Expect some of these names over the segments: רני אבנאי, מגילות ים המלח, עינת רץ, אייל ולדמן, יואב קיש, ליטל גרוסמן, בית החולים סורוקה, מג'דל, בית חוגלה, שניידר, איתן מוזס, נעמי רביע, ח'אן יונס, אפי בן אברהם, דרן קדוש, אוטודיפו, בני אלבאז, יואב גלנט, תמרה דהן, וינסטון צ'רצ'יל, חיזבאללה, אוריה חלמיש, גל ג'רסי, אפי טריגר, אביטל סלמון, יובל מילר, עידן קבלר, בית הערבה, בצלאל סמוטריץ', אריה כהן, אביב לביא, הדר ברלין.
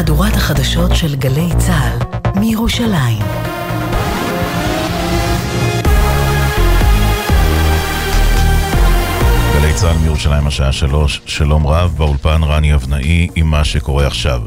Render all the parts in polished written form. מהדורת החדשות של גלי צהל מירושלים. גלי צהל מירושלים השעה 3. שלום רב, באולפן רני אבנאי עם מה שקורה עכשיו.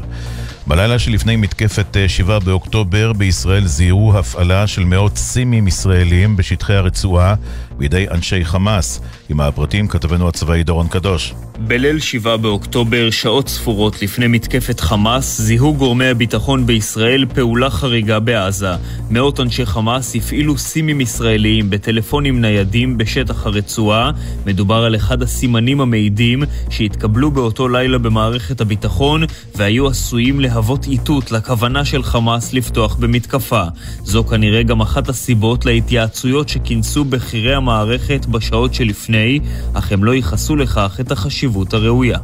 בלילה שלפני מתקפת 7 באוקטובר בישראל זיהו הפעלה של מאות סימים ישראלים בשטחי הרצועה בידי אנשי חמאס. עם הפרטים כתבנו הצבאי דרן קדוש. בליל 7 באוקטובר, שעות ספורות לפני מתקפת חמאס, זיהו גורמי הביטחון בישראל פעולה חריגה בעזה. מאות אנשי חמאס הפעילו סימים ישראליים בטלפונים ניידים בשטח הרצועה. מדובר על אחד הסימנים המעידים שהתקבלו באותו לילה במערכת הביטחון והיו עשויים להוות איתות לכוונה של חמאס לפתוח במתקפה. זו כנראה גם אחת הסיבות להתייעצויות שכינסו בכירי המערכת בשעות שלפני, אך הם לא ייחסו לכך את החשיבות הראויה.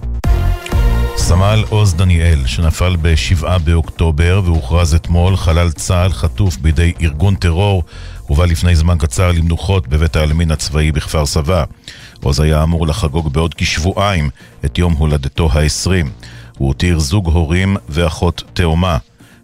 סמל עוז דניאל, שנפל ב7 באוקטובר והוכרז אתמול חלל צה"ל חטוף בידי ארגון טרור, הובא לפני זמן קצר למנוחות בבית העלמין הצבאי בכפר סבא. עוז היה אמור לחגוג בעוד כשבועיים את יום הולדתו ה-20. הוא הותיר זוג הורים ואחות תאומה.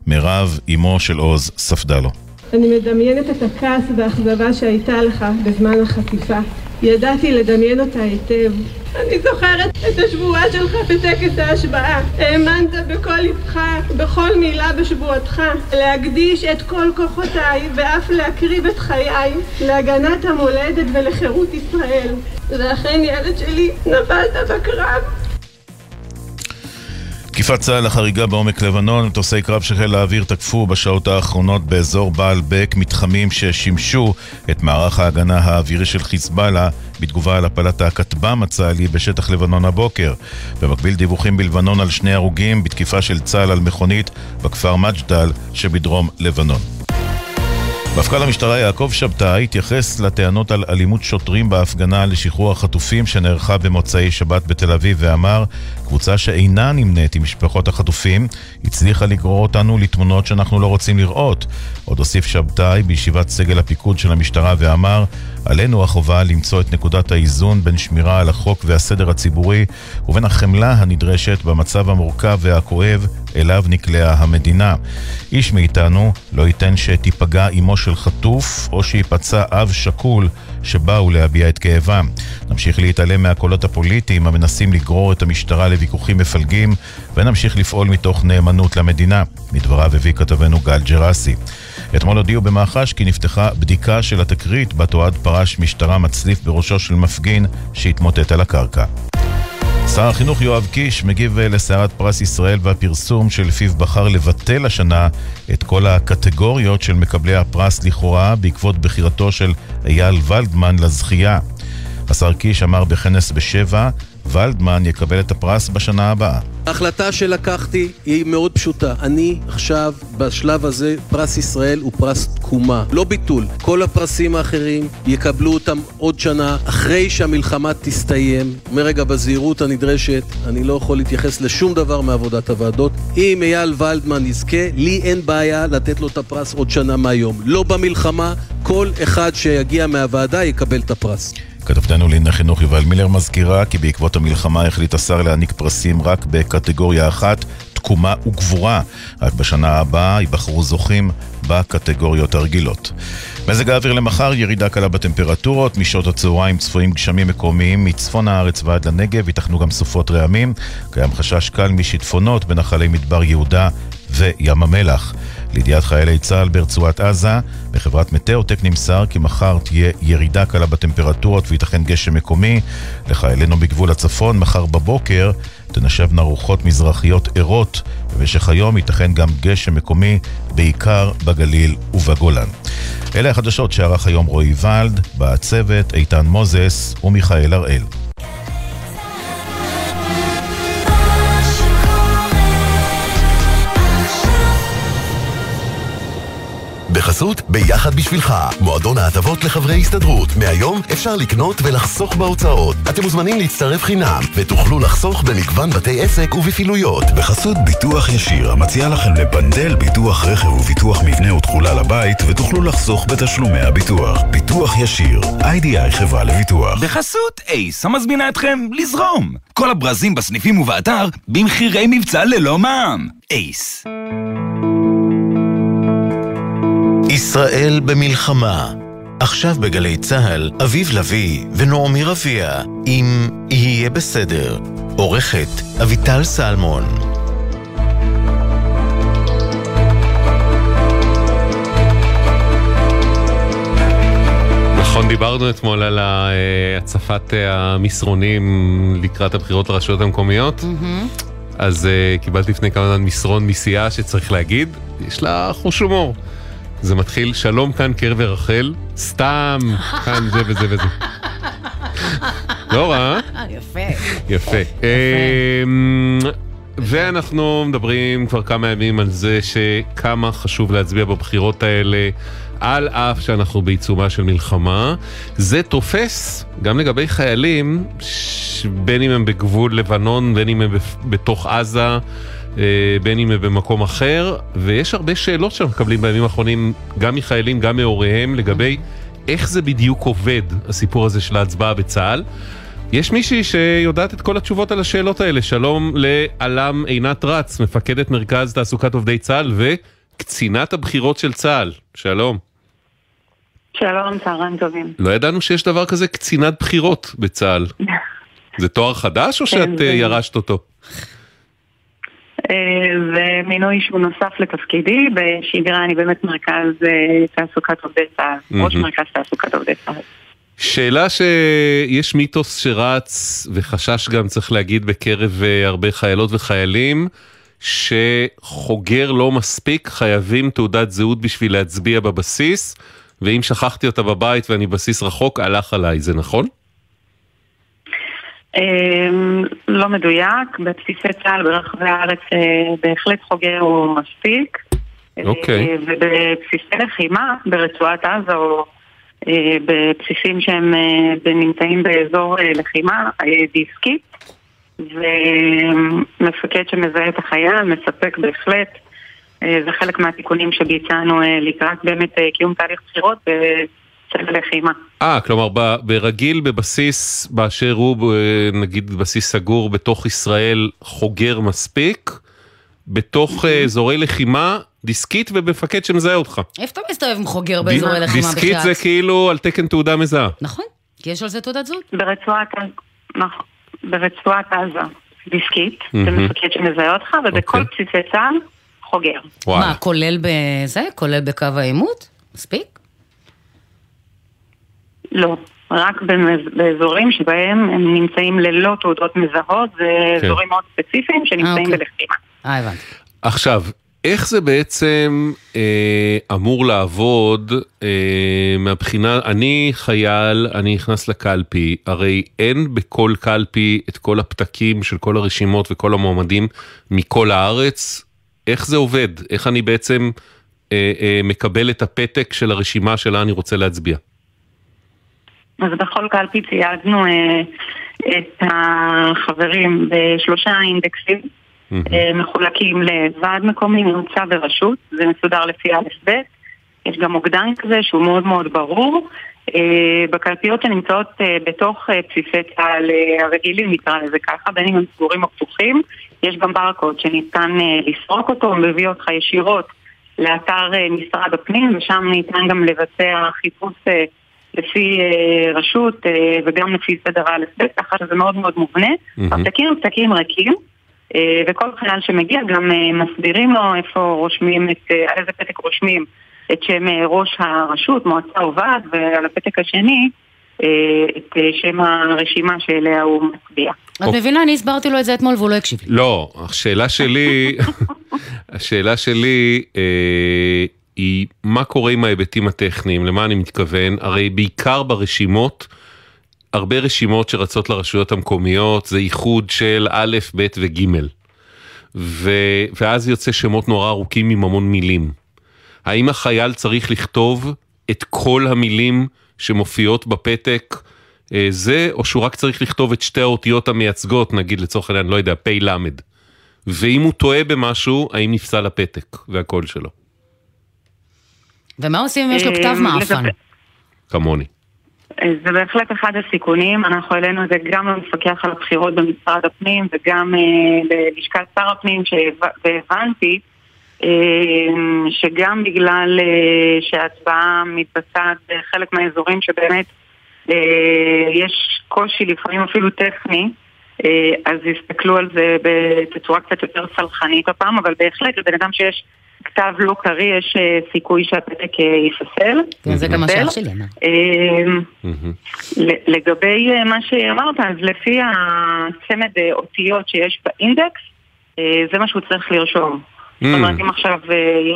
מירב, אמו של עוז, ספדה לו. אני מדמיינת את הכעס והאכזבה שהייתה לך בזמן החטיפה. ידעתי לדמיין אותה היטב. אני זוכרת את השבועה שלך בטקס ההשבעה. האמנת בכל לבך, בכל מילה בשבועתך, להקדיש את כל כוחותיי ואף להקריב את חיי להגנת המולדת ולחירות ישראל. ואכן ילד שלי, נפלת בקרב. תקיפת צה"ל החריגה בעומק לבנון. מטוסי קרב שחיל האוויר תקפו בשעות האחרונות באזור בעלבק מתחמים ששימשו את מערך ההגנה האווירי של חיזבאללה בתגובה על הפלת הכטב"ם הצה"לי בשטח לבנון הבוקר. במקביל, דיווחים בלבנון על 2 הרוגים בתקיפה של צה"ל על מכונית בכפר מג'דל שבדרום לבנון. מפכ"ל המשטרה יעקב שבתאי התייחס לטענות על אלימות שוטרים בהפגנה לשחרור החטופים שנערכה במוצאי שבת בתל אביב ואמר, קבוצה שאינה נמנית עם משפחות החטופים הצליחה לגרור אותנו לתמונות שאנחנו לא רוצים לראות. עוד הוסיף שבתאי בישיבת סגל הפיקוד של המשטרה ואמר, עלינו החובה למצוא את נקודת האיזון בין שמירה על החוק והסדר הציבורי ובין החמלה הנדרשת במצב המורכב והכואב אליו נקלעה המדינה. איש מאיתנו לא ייתן שתיפגע אמו של חטוף או שיפצע אב שכול שבאו להביע את כאבם. נמשיך להתעלם מהקולות הפוליטיים המנסים לגרור את המשטרה לוויכוחים מפלגים ונמשיך לפעול מתוך נאמנות למדינה. מדבריו הביא כתבנו גל ג'רסי. אתמול הודיעו במח"ש כי נפתחה בדיקה של התקרית בתועד פרש משטרה מצליף בראשו של מפגין שהתמוטט על הקרקע. שר החינוך יואב קיש מגיב לסערת פרס ישראל והפרסום שלפיו בחר לבטל השנה את כל הקטגוריות של מקבלי הפרס לכאורה בעקבות בחירתו של אייל ולדמן לזכייה. השר קיש אמר בכנס ב7, ולדמן יקבל את הפרס בשנה הבאה. ההחלטה שלקחתי היא מאוד פשוטה. אני עכשיו, בשלב הזה, פרס ישראל הוא פרס תקומה, לא ביטול. כל הפרסים האחרים יקבלו אותם עוד שנה, אחרי שהמלחמה תסתיים. מרגע בזהירות הנדרשת, אני לא יכול להתייחס לשום דבר מעבודת הוועדות. אם אייל ולדמן יזכה, לי אין בעיה לתת לו את הפרס עוד שנה מהיום. לא במלחמה, כל אחד שיגיע מהוועדה יקבל את הפרס. כתבתנו לענייני חינוך יובל מילר מזכירה כי בעקבות המלחמה החליט השר להעניק פרסים רק בקטגוריה אחת, תקומה וגבורה. רק בשנה הבאה ייבחרו זוכים בקטגוריות הרגילות. מזג האוויר למחר, ירידה קלה בטמפרטורות, משעות הצהריים צפויים גשמים מקומיים מצפון הארץ ועד לנגב, ייתכנו גם סופות רעמים, קיים חשש קל משיטפונות בנחלי מדבר יהודה וים המלח. לידיעת חיילי צה"ל ברצועת עזה, בחברת מטאוטק נמסר כי מחר תהיה ירידה קלה בטמפרטורות וייתכן גשם מקומי. לחיילינו בגבול הצפון, מחר בבוקר תנשבנה רוחות מזרחיות ערות, ובמשך היום ייתכן גם גשם מקומי, בעיקר בגליל ובגולן. אלה החדשות שערך היום רועי ולד, בעצבת, איתן מוזס ומיכאל הראל. בחסות ביחד בשבילך, מועדון ההטבות לחברי הסתדרות. מהיום אפשר לקנות ולחסוך בהוצאות. אתם מוזמנים להצטרף חינם ותוכלו לחסוך במגוון בתי עסק ובפעילויות. בחסות ביטוח ישיר, המציע לכם לפנדל ביטוח רכב וביטוח מבנה ותכולה לבית, ותוכלו לחסוך בתשלומי הביטוח. ביטוח ישיר, IDI חברה לביטוח. בחסות אייס, המזמינה אתכם לזרום. כל הברזים בסניפים ובאתר במחירי מבצע ללא מע"מ. אייס. ישראל במלחמה. עכשיו בגלי צהל, אביב לביא ונעמי רביע עם יהיה בסדר. עורכת אביטל סלמון. דיברנו אתמול על הצפת המסרונים לקראת הבחירות לרשויות המקומיות. אז קיבלתי לפני כמה זמן מסרון מסיעה שצריך להגיד, יש לה חוש הומור. זה מתחיל, שלום כאן קר ורחל, סתם כאן זה וזה וזה. לא רע? יפה. יפה. ואנחנו מדברים כבר כמה ימים על זה שכמה חשוב להצביע בבחירות האלה, על אף שאנחנו בעיצומה של מלחמה. זה תופס גם לגבי חיילים, בין אם הם בגבול לבנון, בין אם הם בתוך עזה, בין אם הם במקום אחר, ויש הרבה שאלות שאנחנו מקבלים בימים האחרונים, גם מחיילים, גם מהוריהם, לגבי איך זה בדיוק עובד, הסיפור הזה של ההצבעה בצהל. יש מישהי שיודעת את כל התשובות על השאלות האלה. שלום לעלם עינת רץ, מפקדת מרכז תעסוקת עובדי צהל וקצינת הבחירות של צהל. שלום. שלום, צהריים טובים. לא ידענו שיש דבר כזה קצינת בחירות בצהל. זה תואר חדש או שאת ירשת אותו? זה מינוי שהוא נוסף לתפקידי. בשגרה אני באמת מרכז תעסוקת עובדי צהל, ראש מרכז תעסוקת עובדי צהל. שאלה שיש מיתוס שרץ, וחשש גם צריך להגיד בקרב הרבה חיילות וחיילים, שחוגר לא מספיק, חייבים תעודת זהות בשביל להצביע בבסיס, ואם שכחתי אותה בבית ואני בסיס רחוק, הלך עליי, זה נכון? לא מדויק, בבסיסי צהל ברחבי הארץ בהחלט חוגר הוא מספיק, ובבסיסי לחימה ברצועת עזה או בבסיסים שהם נמצאים באזור לחימה דיסקית, ומפקד שמזהה את החייל מספק בהחלט. זה חלק מהתיקונים שביצענו לקראת באמת קיום תהליך בחירות בצל לחימה. כלומר ברגיל בבסיס באשר הוא, נגיד בסיס סגור בתוך ישראל, חוגר מספיק, בתוך אזורי לחימה דיסקית ובפקד שמזהה אותך. איפה אתה מסתובב מחוגר באזורי לחימה? דיסקית זה כאילו על תקן תעודה מזהה. נכון, כי יש על זה תעודת זהות. ברצועת עזה, דיסקית, זה מפקד שמזהה אותך, ובכל בסיסי צה"ל חוגר. מה, כולל בזה? כולל בקו העימות? מספיק? לא, רק באזורים שבהם הם נמצאים ללא תעודות מזהות, זה אזורים מאוד ספציפיים שנמצאים בלחימה. הבנתי. עכשיו, איך זה בעצם אמור לעבוד מהבחינה, אני חייל, אני נכנס לקלפי, הרי אין בכל קלפי את כל הפתקים של כל הרשימות וכל המועמדים מכל הארץ, איך זה עובד? איך אני בעצם מקבל את הפתק של הרשימה שלה אני רוצה להצביע? אז בכל קלפי ציידנו את החברים בשלושה אינדקסים, מחולקים לוועד מקומי, מועצה ורשות, זה מסודר לפי א' ב'. יש גם מוקדן כזה שהוא מאוד מאוד ברור. בקלפיות שנמצאות בתוך בסיסי צהל הרגילים, נקרא לזה ככה, בין אם הם סגורים או פתוחים, יש גם ברקוד שניתן לסרוק אותו, מביא אותך ישירות לאתר משרד הפנים, ושם ניתן גם לבצע חיפוש לפי רשות וגם לפי סדר א' ב', ככה שזה מאוד מאוד מובנה. הפתקים רכים, וכל חייל שמגיע גם מסבירים לו איפה רושמים, על איזה פתק רושמים את שם ראש הרשות, מועצה עובד, ועל הפתק השני את שם הרשימה שאליה הוא מצביע. את מבינה, אני הסברתי לו את זה אתמול והוא לא הקשיב לי. לא, השאלה שלי היא מה קורה עם ההיבטים הטכניים, למה אני מתכוון? הרי בעיקר ברשימות, הרבה רשימות שרצות לרשויות המקומיות, זה איחוד של א', ב' וג', ואז יוצא שמות נורא ארוכים עם המון מילים. האם החייל צריך לכתוב את כל המילים שמופיעות בפתק זה, או שהוא רק צריך לכתוב את שתי האותיות המייצגות, נגיד לצורך העניין, לא יודע, פי למד. ואם הוא טועה במשהו, האם נפסל הפתק והכל שלו? ומה עושים אם יש לו כתב מאפן? כמוני. זה בהחלט אחד הסיכונים. אנחנו העלינו את זה גם למפקח על הבחירות במשרד הפנים וגם בלשכת שר הפנים, והבנתי שגם בגלל שההצבעה מתבצעת בחלק מהאזורים שבאמת יש קושי לפעמים אפילו טכני, אז יסתכלו על זה בצורה קצת יותר סלחנית הפעם, אבל בהחלט לבן אדם שיש כתב לא קריא יש סיכוי שהפתק ייפסל. זה גם השאלה שלי. לגבי מה שאמרת, אז לפי הצמד אותיות שיש באינדקס, זה מה שהוא צריך לרשום. זאת אומרת, אם עכשיו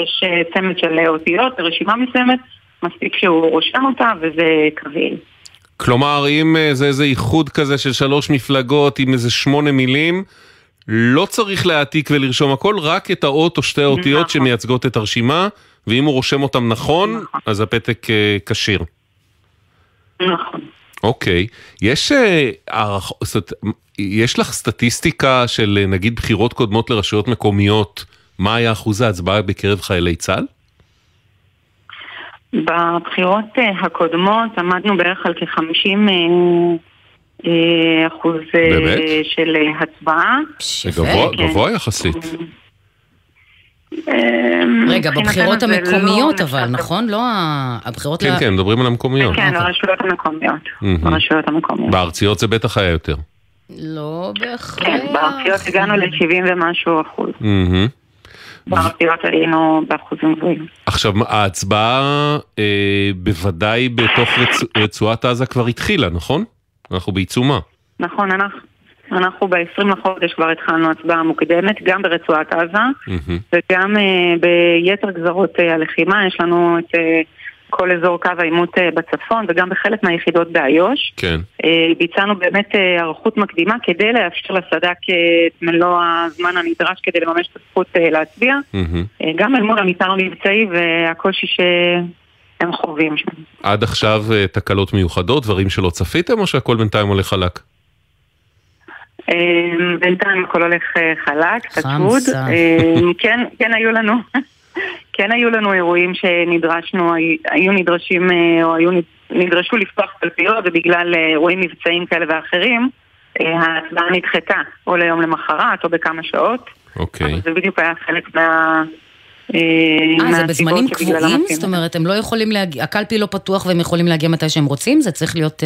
יש צמד של אותיות, רשימה מסוימת, מספיק שהוא רושם אותה וזה קביל. כלומר, אם זה איזה איחוד כזה של 3 מפלגות עם איזה 8 מילים, לא צריך להעתיק ולרשום הכל, רק את האות או שתי האותיות נכון. שמייצגות את הרשימה, ואם הוא רושם אותם נכון, נכון. אז הפתק קשיר. נכון. אוקיי. יש לך סטטיסטיקה של נגיד בחירות קודמות לרשויות מקומיות, מה היה אחוז ההצבעה בקרב חיילי צה"ל? בבחירות הקודמות עמדנו בערך על כ-50% של הצבעה. גבוה יחסית. רגע, בבחירות המקומיות אבל, נכון? לא הבחירות... כן, כן, מדברים על המקומיות. כן, הרשויות המקומיות. הרשויות המקומיות. בארציות זה בטח היה יותר. לא בהכרח. כן, בארציות הגענו ל-70% ומשהו. בארציות היינו באחוזים גבוהים. עכשיו, ההצבעה בוודאי בתוך רצועת עזה כבר התחילה, נכון? אנחנו בעיצומה. נכון, אנחנו ב-20 לחודש כבר התחלנו הצבעה מוקדמת, גם ברצועת עזה, וגם ביתר גזרות הלחימה, יש לנו את כל אזור קו העימות בצפון, וגם בחלק מהיחידות באיו"ש. כן. ביצענו באמת ערכות מקדימה, כדי לאפשר לסד"כ את מלוא הזמן הנדרש, כדי לממש את הזכות להצביע, גם אל מול המתאר המבצעי, והקושי ש... הם חווים שם. עד עכשיו תקלות מיוחדות, דברים שלא צפיתם, או שהכל בינתיים הולך חלק? בינתיים הכל הולך חלק, תקוד. כן היו לנו אירועים שנדרשנו, היו נדרשו לפתוח קלפיות, ובגלל אירועים מבצעים כאלה ואחרים, ההצבעה נדחתה, או ליום למחרת, או בכמה שעות. אוקיי. זה בדיוק היה חלק מה... זה בזמנים קבועים? זאת אומרת, הם לא יכולים להגיע, הקלפי לא פתוח והם יכולים להגיע מתי שהם רוצים? זה צריך להיות...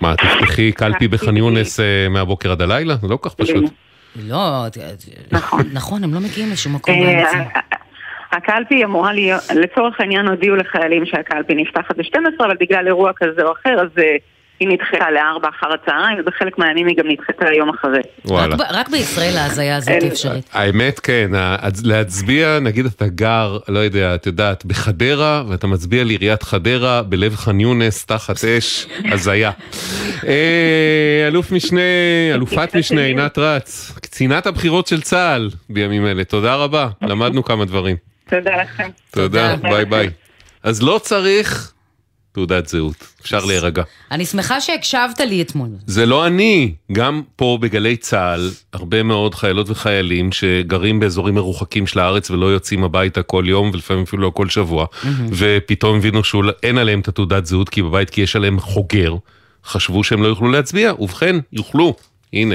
מה, תפתחי קלפי בח'אן יונס מהבוקר עד הלילה? זה לא כך פשוט. לא, נכון, הם לא מגיעים לשום מקום. הקלפי אמורה לי, לצורך העניין הודיעו לחיילים שהקלפי נפתחת ב-12, אבל בגלל אירוע כזה או אחר, אז היא נדחתה ל-4 אחר הצהריים, ובחלק מהימים היא גם נדחתה היום אחרי. רק בישראל ההזיה הזאת אפשרית. האמת כן, להצביע, נגיד אתה גר, לא יודע, את יודעת, בחדרה, ואתה מצביע לעיריית חדרה, בלב ח'אן יונס, תחת אש, הזיה. אלופת משנה, עינת רץ, קצינת הבחירות של צה"ל, בימים אלה, תודה רבה, למדנו כמה דברים. תודה לכם. תודה, ביי ביי. אז לא צריך... תעודת זהות, אפשר להירגע. אני שמחה שהקשבת לי אתמול. זה לא אני, גם פה בגלי צהל, הרבה מאוד חיילות וחיילים שגרים באזורים מרוחקים של הארץ ולא יוצאים הביתה כל יום ולפעמים אפילו לא כל שבוע, ופתאום הבינו שאין עליהם את התעודת זהות כי בבית כי יש עליהם חוגר, חשבו שהם לא יוכלו להצביע, ובכן יוכלו. הנה,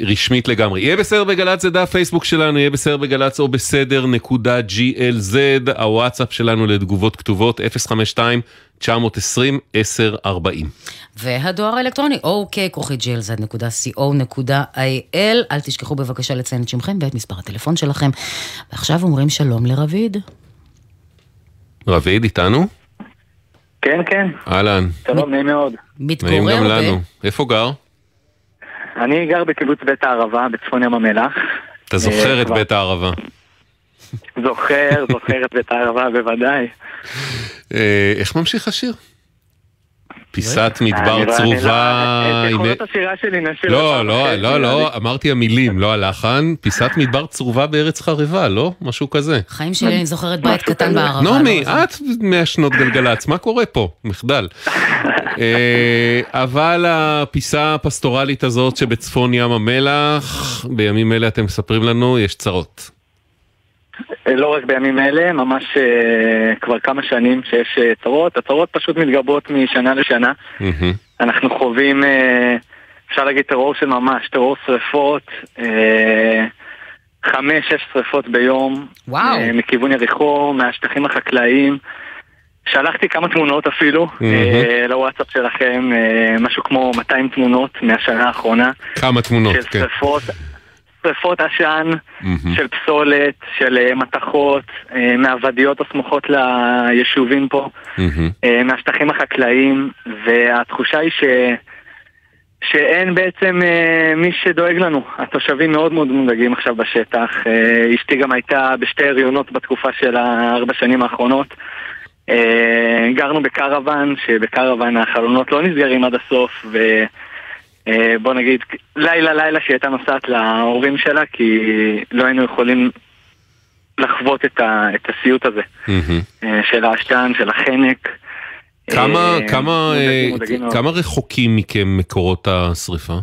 רשמית לגמרי. יהיה בסדר בגלץ, זה דף פייסבוק שלנו, יהיה בסדר בגלץ או בסדר נקודה glz, הוואטסאפ שלנו לתגובות כתובות 052-920-1040. והדואר האלקטרוני, ok@glz.co.il, אל תשכחו בבקשה לציין את שמכם ואת מספר הטלפון שלכם. ועכשיו אומרים שלום לרביד. רביד איתנו? כן, כן. אהלן. שלום, נעים מאוד. מתגורר גם לנו. איפה גר? אני גר בקיבוץ בית הערבה, בצפון ים המלח. אתה זוכר את בית הערבה? זוכר את בית הערבה, בוודאי. איך ממשיך השיר? פיסת מדבר צרובה... תכונות השירה שלי נשאיר... לא, אמרתי המילים, לא הלחן. פיסת מדבר צרובה בארץ חרבה, לא? משהו כזה. חיים שלי, אני זוכרת בית קטן בערבה. נעמי, את 100 שנות גלגלצ, מה קורה פה? מחדל. אבל הפיסה הפסטורלית הזאת שבצפון ים המלח, בימים אלה אתם מספרים לנו, יש צרות. לא רק בימים אלה, ממש כבר כמה שנים שיש צרות. הצרות פשוט מתגבות משנה לשנה. אנחנו חווים, אפשר להגיד, טרור של ממש, טרור שריפות, 5-6 שריפות ביום, מכיוון יריחו, מהשטחים החקלאיים. שלחתי כמה תמונות אפילו לוואטסאפ שלכם, משהו כמו 200 תמונות מהשנה האחרונה. כמה תמונות, כן. של שריפות. שריפות עשן, של פסולת, של מתחות, מעבדיות הסמוכות ליישובים פה, מהשטחים החקלאים, והתחושה היא שאין בעצם מי שדואג לנו. התושבים מאוד מאוד מודאגים עכשיו בשטח. אשתי גם הייתה בשתי הריונות בתקופה של 4 שנים האחרונות. גרנו בקרוון, שבקרוון החלונות לא נסגרים עד הסוף, ו... בוא נגיד, לילה שהיא הייתה נוסעת להורים שלה, כי לא היינו יכולים לחוות את הסיוט הזה של האשתן, של החנק. כמה רחוקים מכם מקורות השריפה?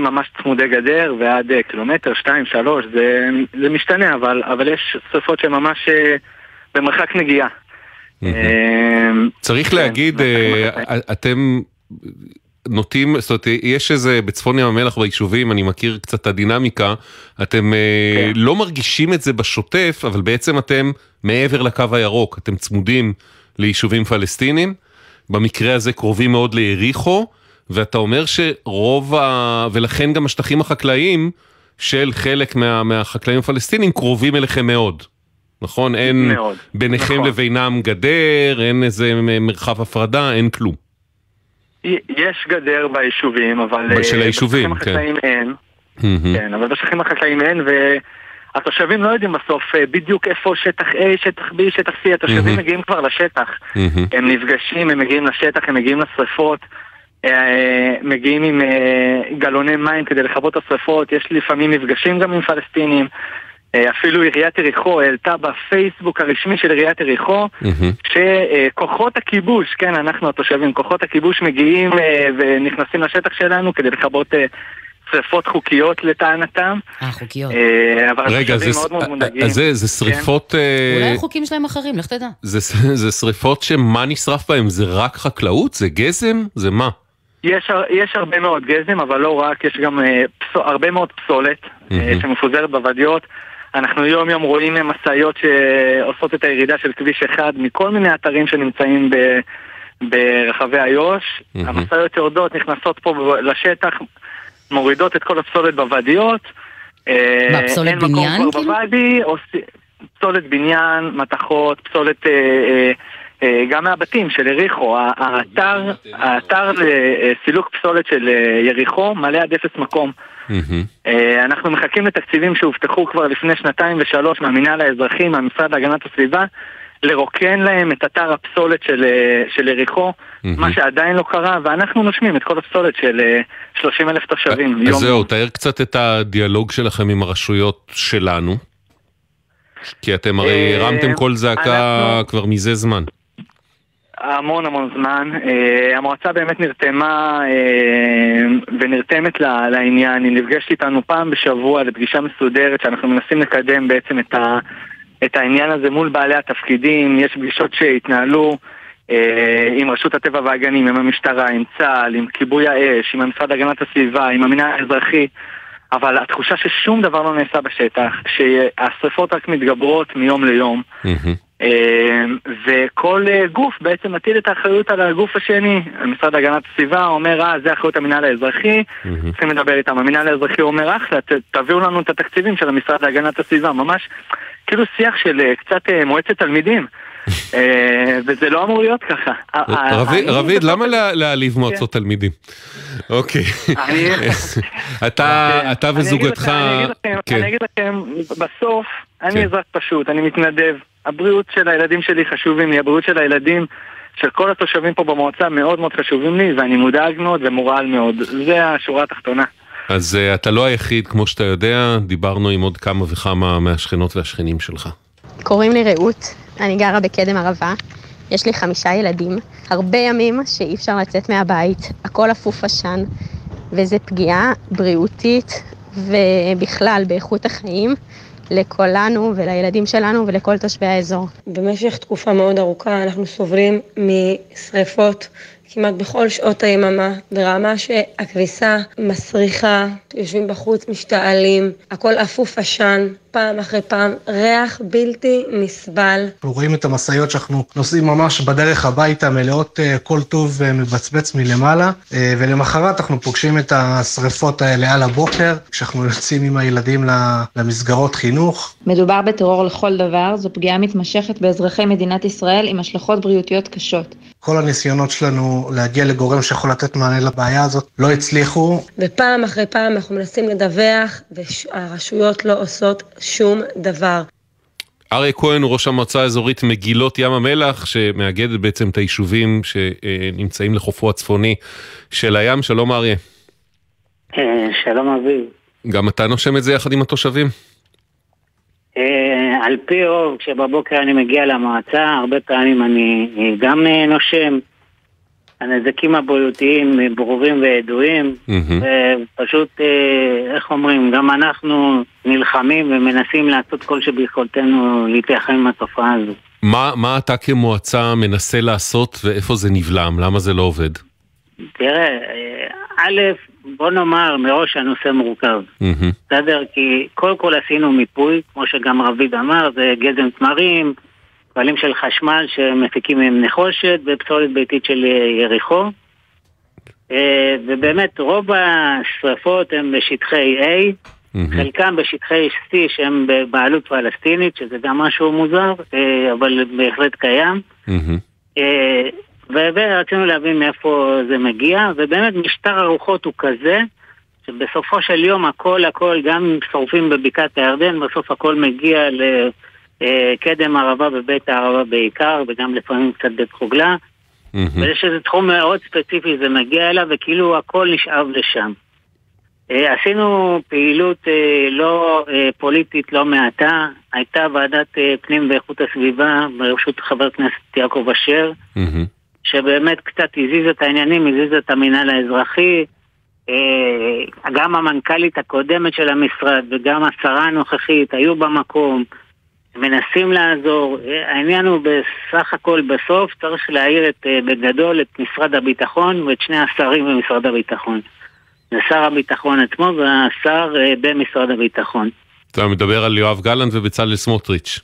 ממש צמודי גדר ועד קילומטר, 2-3, זה משתנה, אבל יש שריפות שממש במרחק נגיעה. צריך להגיד, אתם נוטים, זאת אומרת, יש איזה בצפון ים המלח ביישובים, אני מכיר קצת את הדינמיקה, אתם לא מרגישים את זה בשוטף, אבל בעצם אתם מעבר לקו הירוק, אתם צמודים ליישובים פלסטינים, במקרה הזה קרובים מאוד ליריחו, ואתה אומר שרוב, ולכן גם השטחים החקלאיים של חלק מהחקלאים הפלסטינים קרובים אליכם מאוד. נכון? אין מאוד, ביניכם נכון. לבינם גדר, אין איזה מרחב הפרדה, אין כלום. יש גדר ביישובים, אבל... של היישובים, כן. החקלאים אין. כן, אבל בשטחים החקלאים אין, והתושבים לא יודעים בסוף בדיוק איפה שטח A, שטח B, שטח C. התושבים מגיעים כבר לשטח. הם נפגשים, הם מגיעים לשטח, הם מגיעים לשריפות, מגיעים עם גלוני מים כדי לחבות השריפות. יש לפעמים מפגשים גם עם פלסטינים. אפילו עיריית יריחו העלתה בפייסבוק הרשמי של עיריית יריחו שכוחות הכיבוש, כן, אנחנו התושבים, כוחות הכיבוש מגיעים ונכנסים לשטח שלנו כדי לכבות שריפות חוקיות לטענתם. חוקיות. אבל התושבים מאוד מאוד מודאגים. אז זה שריפות... אולי החוקים שלהם אחרים, לך תדע. זה שריפות שמה נשרף בהם? זה רק חקלאות? זה גזם? זה מה? יש הרבה מאוד גזם, אבל לא רק, יש גם הרבה מאוד פסולת שמפוזרת בוודיות. אנחנו יום יום רואים מסעיות שעושות את הירידה של כביש 1 מכל מיני אתרים שנמצאים ברחבי איו"ש. המסעיות יורדות, נכנסות פה לשטח, מורידות את כל הפסולת בוודיות. מה, פסולת בניין? בוואדי, פסולת בניין, מתחות, פסולת גם מהבתים של יריחו. האתר לסילוק פסולת של יריחו מלא עד 0 מקום. אנחנו מחכים לתקציבים שהובטחו כבר לפני 2 ו3 מהמינהל האזרחי, מהמשרד להגנת הסביבה, לרוקן להם את אתר הפסולת של יריחו, מה שעדיין לא קרה, ואנחנו נושמים את כל הפסולת של 30,000 תושבים. אז זהו, תאר קצת את הדיאלוג שלכם עם הרשויות שלנו, כי אתם הרי הרמתם כל זעקה כבר מזה זמן. המון זמן. המועצה באמת נרתמה ונרתמת לעניין. היא נפגשת איתנו פעם בשבוע לפגישה מסודרת שאנחנו מנסים לקדם בעצם את העניין הזה מול בעלי התפקידים. יש פגישות שהתנהלו עם רשות הטבע והגנים, עם המשטרה, עם צה"ל, עם כיבוי האש, עם המשרד להגנת הסביבה, עם המינהל האזרחי, אבל התחושה ששום דבר לא נעשה בשטח, שהשריפות רק מתגברות מיום ליום. וכל גוף בעצם מטיל את האחריות על הגוף השני. המשרד להגנת הסביבה אומר, זה אחריות המינהל האזרחי, צריכים לדבר איתם. המינהל האזרחי אומר, אחלה, תביאו לנו את התקציבים של המשרד להגנת הסביבה. ממש כאילו שיח של קצת מועצת תלמידים, וזה לא אמור להיות ככה. רביד, למה להעליב מועצות תלמידים? אוקיי, אתה וזוגתך. אני אגיד לכם, בסוף אני אזרח פשוט, אני מתנדב, הבריאות של הילדים שלי חשובים לי, הבריאות של הילדים של כל התושבים פה במועצה מאוד מאוד חשובים לי, ואני מודאג מאוד ומורעל מאוד. זה השורה התחתונה. אז אתה לא היחיד, כמו שאתה יודע, דיברנו עם עוד כמה וכמה מהשכנות והשכנים שלך. קוראים לי רעות, אני גרה בקדם ערבה, יש לי 5 ילדים, הרבה ימים שאי אפשר לצאת מהבית, הכל אפוף עשן, וזה פגיעה בריאותית ובכלל באיכות החיים לכולנו ולילדים שלנו ולכל תושבי האזור. במשך תקופה מאוד ארוכה אנחנו סובלים משריפות כמעט בכל שעות היממה, ברמה שהכביסה מסריחה, יושבים בחוץ, משתעלים, הכל אפוף עשן, פעם אחרי פעם, ריח בלתי נסבל. אנחנו רואים את המשאיות שאנחנו נוסעים ממש בדרך הביתה, מלאות כל טוב מבצבץ מלמעלה, ולמחרת אנחנו פוגשים את השריפות האלה על הבוקר, כשאנחנו יוצאים עם הילדים למסגרות חינוך. מדובר בטרור לכל דבר, זו פגיעה מתמשכת באזרחי מדינת ישראל עם השלכות בריאותיות קשות. כל הניסיונות שלנו להגיע לגורם שיכול לתת מענה לבעיה הזאת לא הצליחו. ופעם אחרי פעם אנחנו מנסים לדווח, והרשויות לא עושות שום דבר. אריה כהן הוא ראש המועצה האזורית מגילות ים המלח, שמאגד בעצם את היישובים שנמצאים לחופו הצפוני של הים. שלום אריה. שלום אביב. גם אתה נושם את זה יחד עם התושבים? על פי רוב, כשבבוקר אני מגיע למועצה, הרבה פעמים אני גם נושם. הנזקים הבריאותיים ברורים וידועים, ופשוט, איך אומרים, גם אנחנו נלחמים ומנסים לעשות כל שביכולתנו להתייחד עם התופעה הזו. מה אתה כמועצה מנסה לעשות ואיפה זה נבלם? למה זה לא עובד? תראה, א', בוא נאמר מראש הנושא מורכב. בסדר? כי כל עשינו מיפוי, כמו שגם רביד אמר, זה גזם תמרים, כבלים של חשמל שמפיקים עם נחושת, ופסולת ביתית של יריחו. ובאמת רוב השרפות הם בשטחי A, חלקם בשטחי C שהם בבעלות פלסטינית, שזה גם משהו מוזר, אבל בהחלט קיים. ורצינו להבין מאיפה זה מגיע, ובאמת משטר הרוחות הוא כזה, שבסופו של יום הכל, גם שורפים בבקעת הירדן, בסוף הכל מגיע לקדם ערבה ובית הערבה בעיקר, וגם לפעמים קצת בית חוגלה, ויש איזה תחום מאוד ספציפי זה מגיע אליו, וכאילו הכל נשאב לשם. עשינו פעילות לא פוליטית, לא מעטה. הייתה ועדת פנים ואיכות הסביבה, ברשות חבר כנסת יעקב אשר, שבאמת קצת הזיז את העניינים, הזיז את המינהל האזרחי, גם המנכ"לית הקודמת של המשרד וגם השרה הנוכחית היו במקום, מנסים לעזור. העניין הוא בסך הכל בסוף צריך להעיר בגדול את משרד הביטחון ואת שני השרים במשרד הביטחון. זה שר הביטחון עצמו והשר במשרד הביטחון. אתה מדבר על יואב גלנט ובצלאל סמוטריץ'.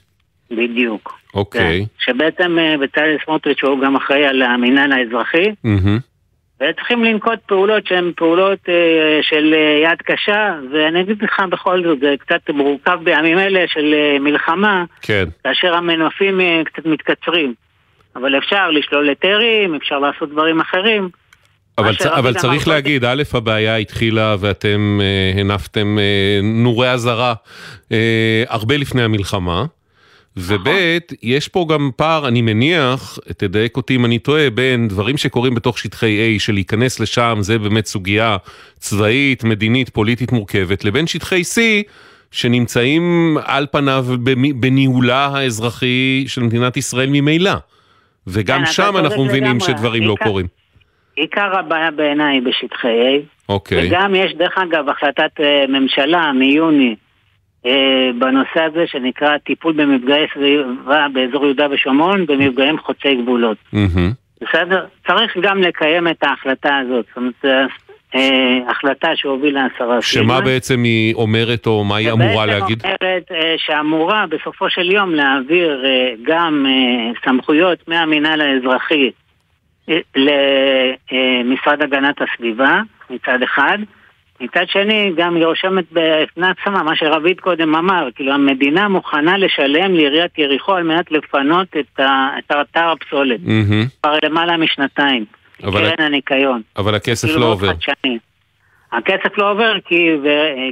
בדיוק. אוקיי. שבעצם בצלאל סמוטריץ' הוא גם אחראי על המינהל האזרחי, וצריכים לנקוט פעולות שהן פעולות של יד קשה, ואני אגיד לך בכל זאת, זה קצת מורכב בימים אלה של מלחמה, כאשר המנופים קצת מתקצרים. אבל אפשר לשלול היתרים, אפשר לעשות דברים אחרים. אבל צריך להגיד, א', הבעיה התחילה ואתם הנפתם נורי הזרה הרבה לפני המלחמה, ובית, יש פה גם פער, אני מניח, תדייק אותי אם אני טועה, בין דברים שקורים בתוך שטחי A, שלהיכנס לשם, זה באמת סוגיה צבאית, מדינית, פוליטית מורכבת, לבין שטחי C, שנמצאים על פניו בניהולה האזרחי של מדינת ישראל ממילא. וגם שם אנחנו מבינים שדברים לא קורים. עיקר הבעיה בעיניי בשטחי A. אוקיי. וגם יש דרך אגב החלטת ממשלה מיוני, בנושא הזה שנקרא טיפול במפגעי סביבה באזור יהודה ושומרון במפגעים חוצי גבולות. בסדר? צריך גם לקיים את ההחלטה הזאת. זאת אומרת, החלטה שהובילה השרה סילמן. שמה בעצם היא אומרת או מה היא אמורה להגיד? היא אומרת שאמורה בסופו של יום להעביר גם סמכויות מהמינהל האזרחי למשרד הגנת הסביבה מצד אחד, מצד שני, גם ירושמת בפנת סמה, מה שרבית קודם אמר, כאילו המדינה מוכנה לשלם לעיריית יריחו על מנת לפנות את האתר הפסולת. כבר למעלה משנתיים. קרן הניקיון. אבל הכסף לא עובר. הכסף לא עובר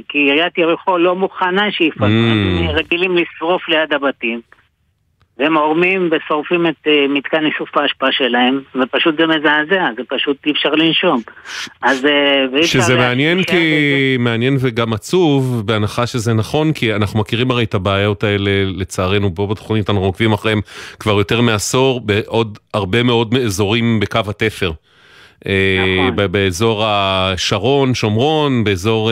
כי עיריית יריחו לא מוכנה שיפנו. הם רגילים לשרוף ליד הבתים. והם עורמים ושורפים את מתקן איסוף ההשפעה שלהם, ופשוט זה מזעזע, זה פשוט אי אפשר לנשום. שזה מעניין וגם עצוב, בהנחה שזה נכון, כי אנחנו מכירים הרי את הבעיות האלה, לצערנו פה בתוכנית, אנחנו עוקבים אחריהם כבר יותר מעשור, בעוד הרבה מאוד אזורים בקו התפר. באזור השרון, שומרון, באזור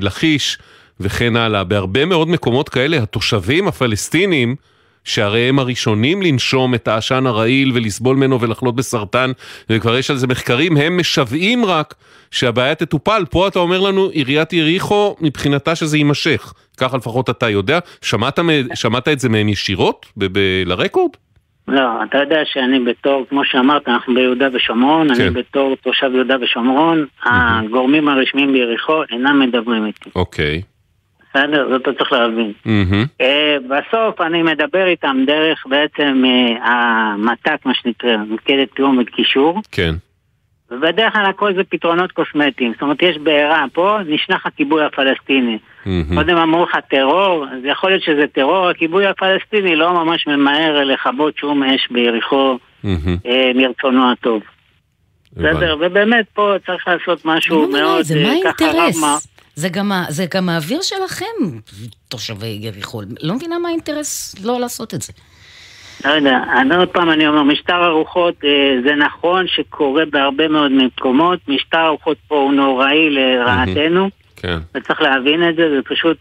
לחיש וכן הלאה. בהרבה מאוד מקומות כאלה, התושבים הפלסטינים, שהרי הם הראשונים לנשום את העשן הרעיל ולסבול ממנו ולחלות בסרטן, וכבר יש על זה מחקרים, הם משוועים רק שהבעיה תטופל. פה אתה אומר לנו, עיריית יריחו מבחינתה שזה יימשך, כך לפחות אתה יודע. שמעת את זה מהם ישירות לרקורד? לא, אתה יודע שאני בתור, כמו שאמרת, אנחנו ביהודה ושומרון, אני בתור תושב יהודה ושומרון, הגורמים הרשמיים ביריחו אינם מדברים איתי. אוקיי. בסדר, זאת לא צריך להבין. בסוף אני מדבר איתם דרך בעצם המתק, מה שנקרא, מפקדת תיאום וקישור. כן. ובדרך כלל הכל זה פתרונות קוסמטיים. זאת אומרת, יש בעירה פה, נשלח הכיבוי הפלסטיני. קודם אמרו לך טרור, זה יכול להיות שזה טרור, הכיבוי הפלסטיני לא ממש ממהר לחבות שום אש ביריחו מרצונו הטוב. בסדר, ובאמת פה צריך לעשות משהו מאוד ככה רבמה. זה גם האוויר שלכם, תושבי יריחו. לא מבינה מה האינטרס לא לעשות את זה. לא יודע, עוד פעם אני אומר, משטר הרוחות זה נכון שקורה בהרבה מאוד מקומות, משטר הרוחות פה הוא נוראי לרעתנו, וצריך להבין את זה, זה פשוט,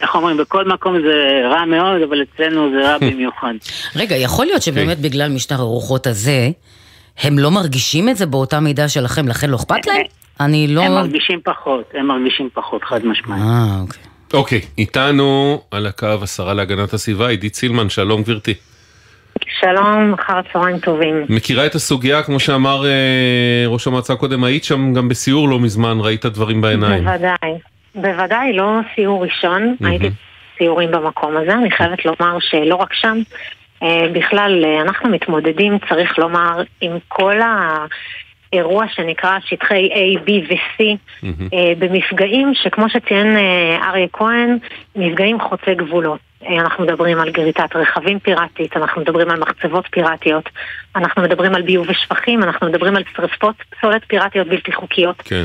איך אומרים, בכל מקום זה רע מאוד, אבל אצלנו זה רע במיוחד. רגע, יכול להיות שבאמת בגלל משטר הרוחות הזה, הם לא מרגישים את זה באותה מידה שלכם, לכן לא אכפת להם? הם מרגישים פחות, חד משמעית. אוקיי, איתנו על הקו השרה להגנת הסביבה, עידית סילמן, שלום גברתי. שלום, אחר צהריים טובים. מכירה את הסוגיה, כמו שאמר ראש המועצה קודם, היית שם גם בסיור לא מזמן, ראית הדברים בעיניים. בוודאי, לא סיור ראשון, הייתי סיורים במקום הזה, אני חייבת לומר שלא רק שם, בכלל אנחנו מתמודדים, צריך לומר, עם כל אירוע שנקרא שטחי A, B ו-C במפגעים שכמו שציין אריה כהן, מפגעים חוצי גבולות. אנחנו מדברים על גריטת רכבים פיראטית, אנחנו מדברים על מחצבות פיראטיות, אנחנו מדברים על ביוב ושפחים, אנחנו מדברים על שריפות פסולת פיראטיות בלתי חוקיות. כן.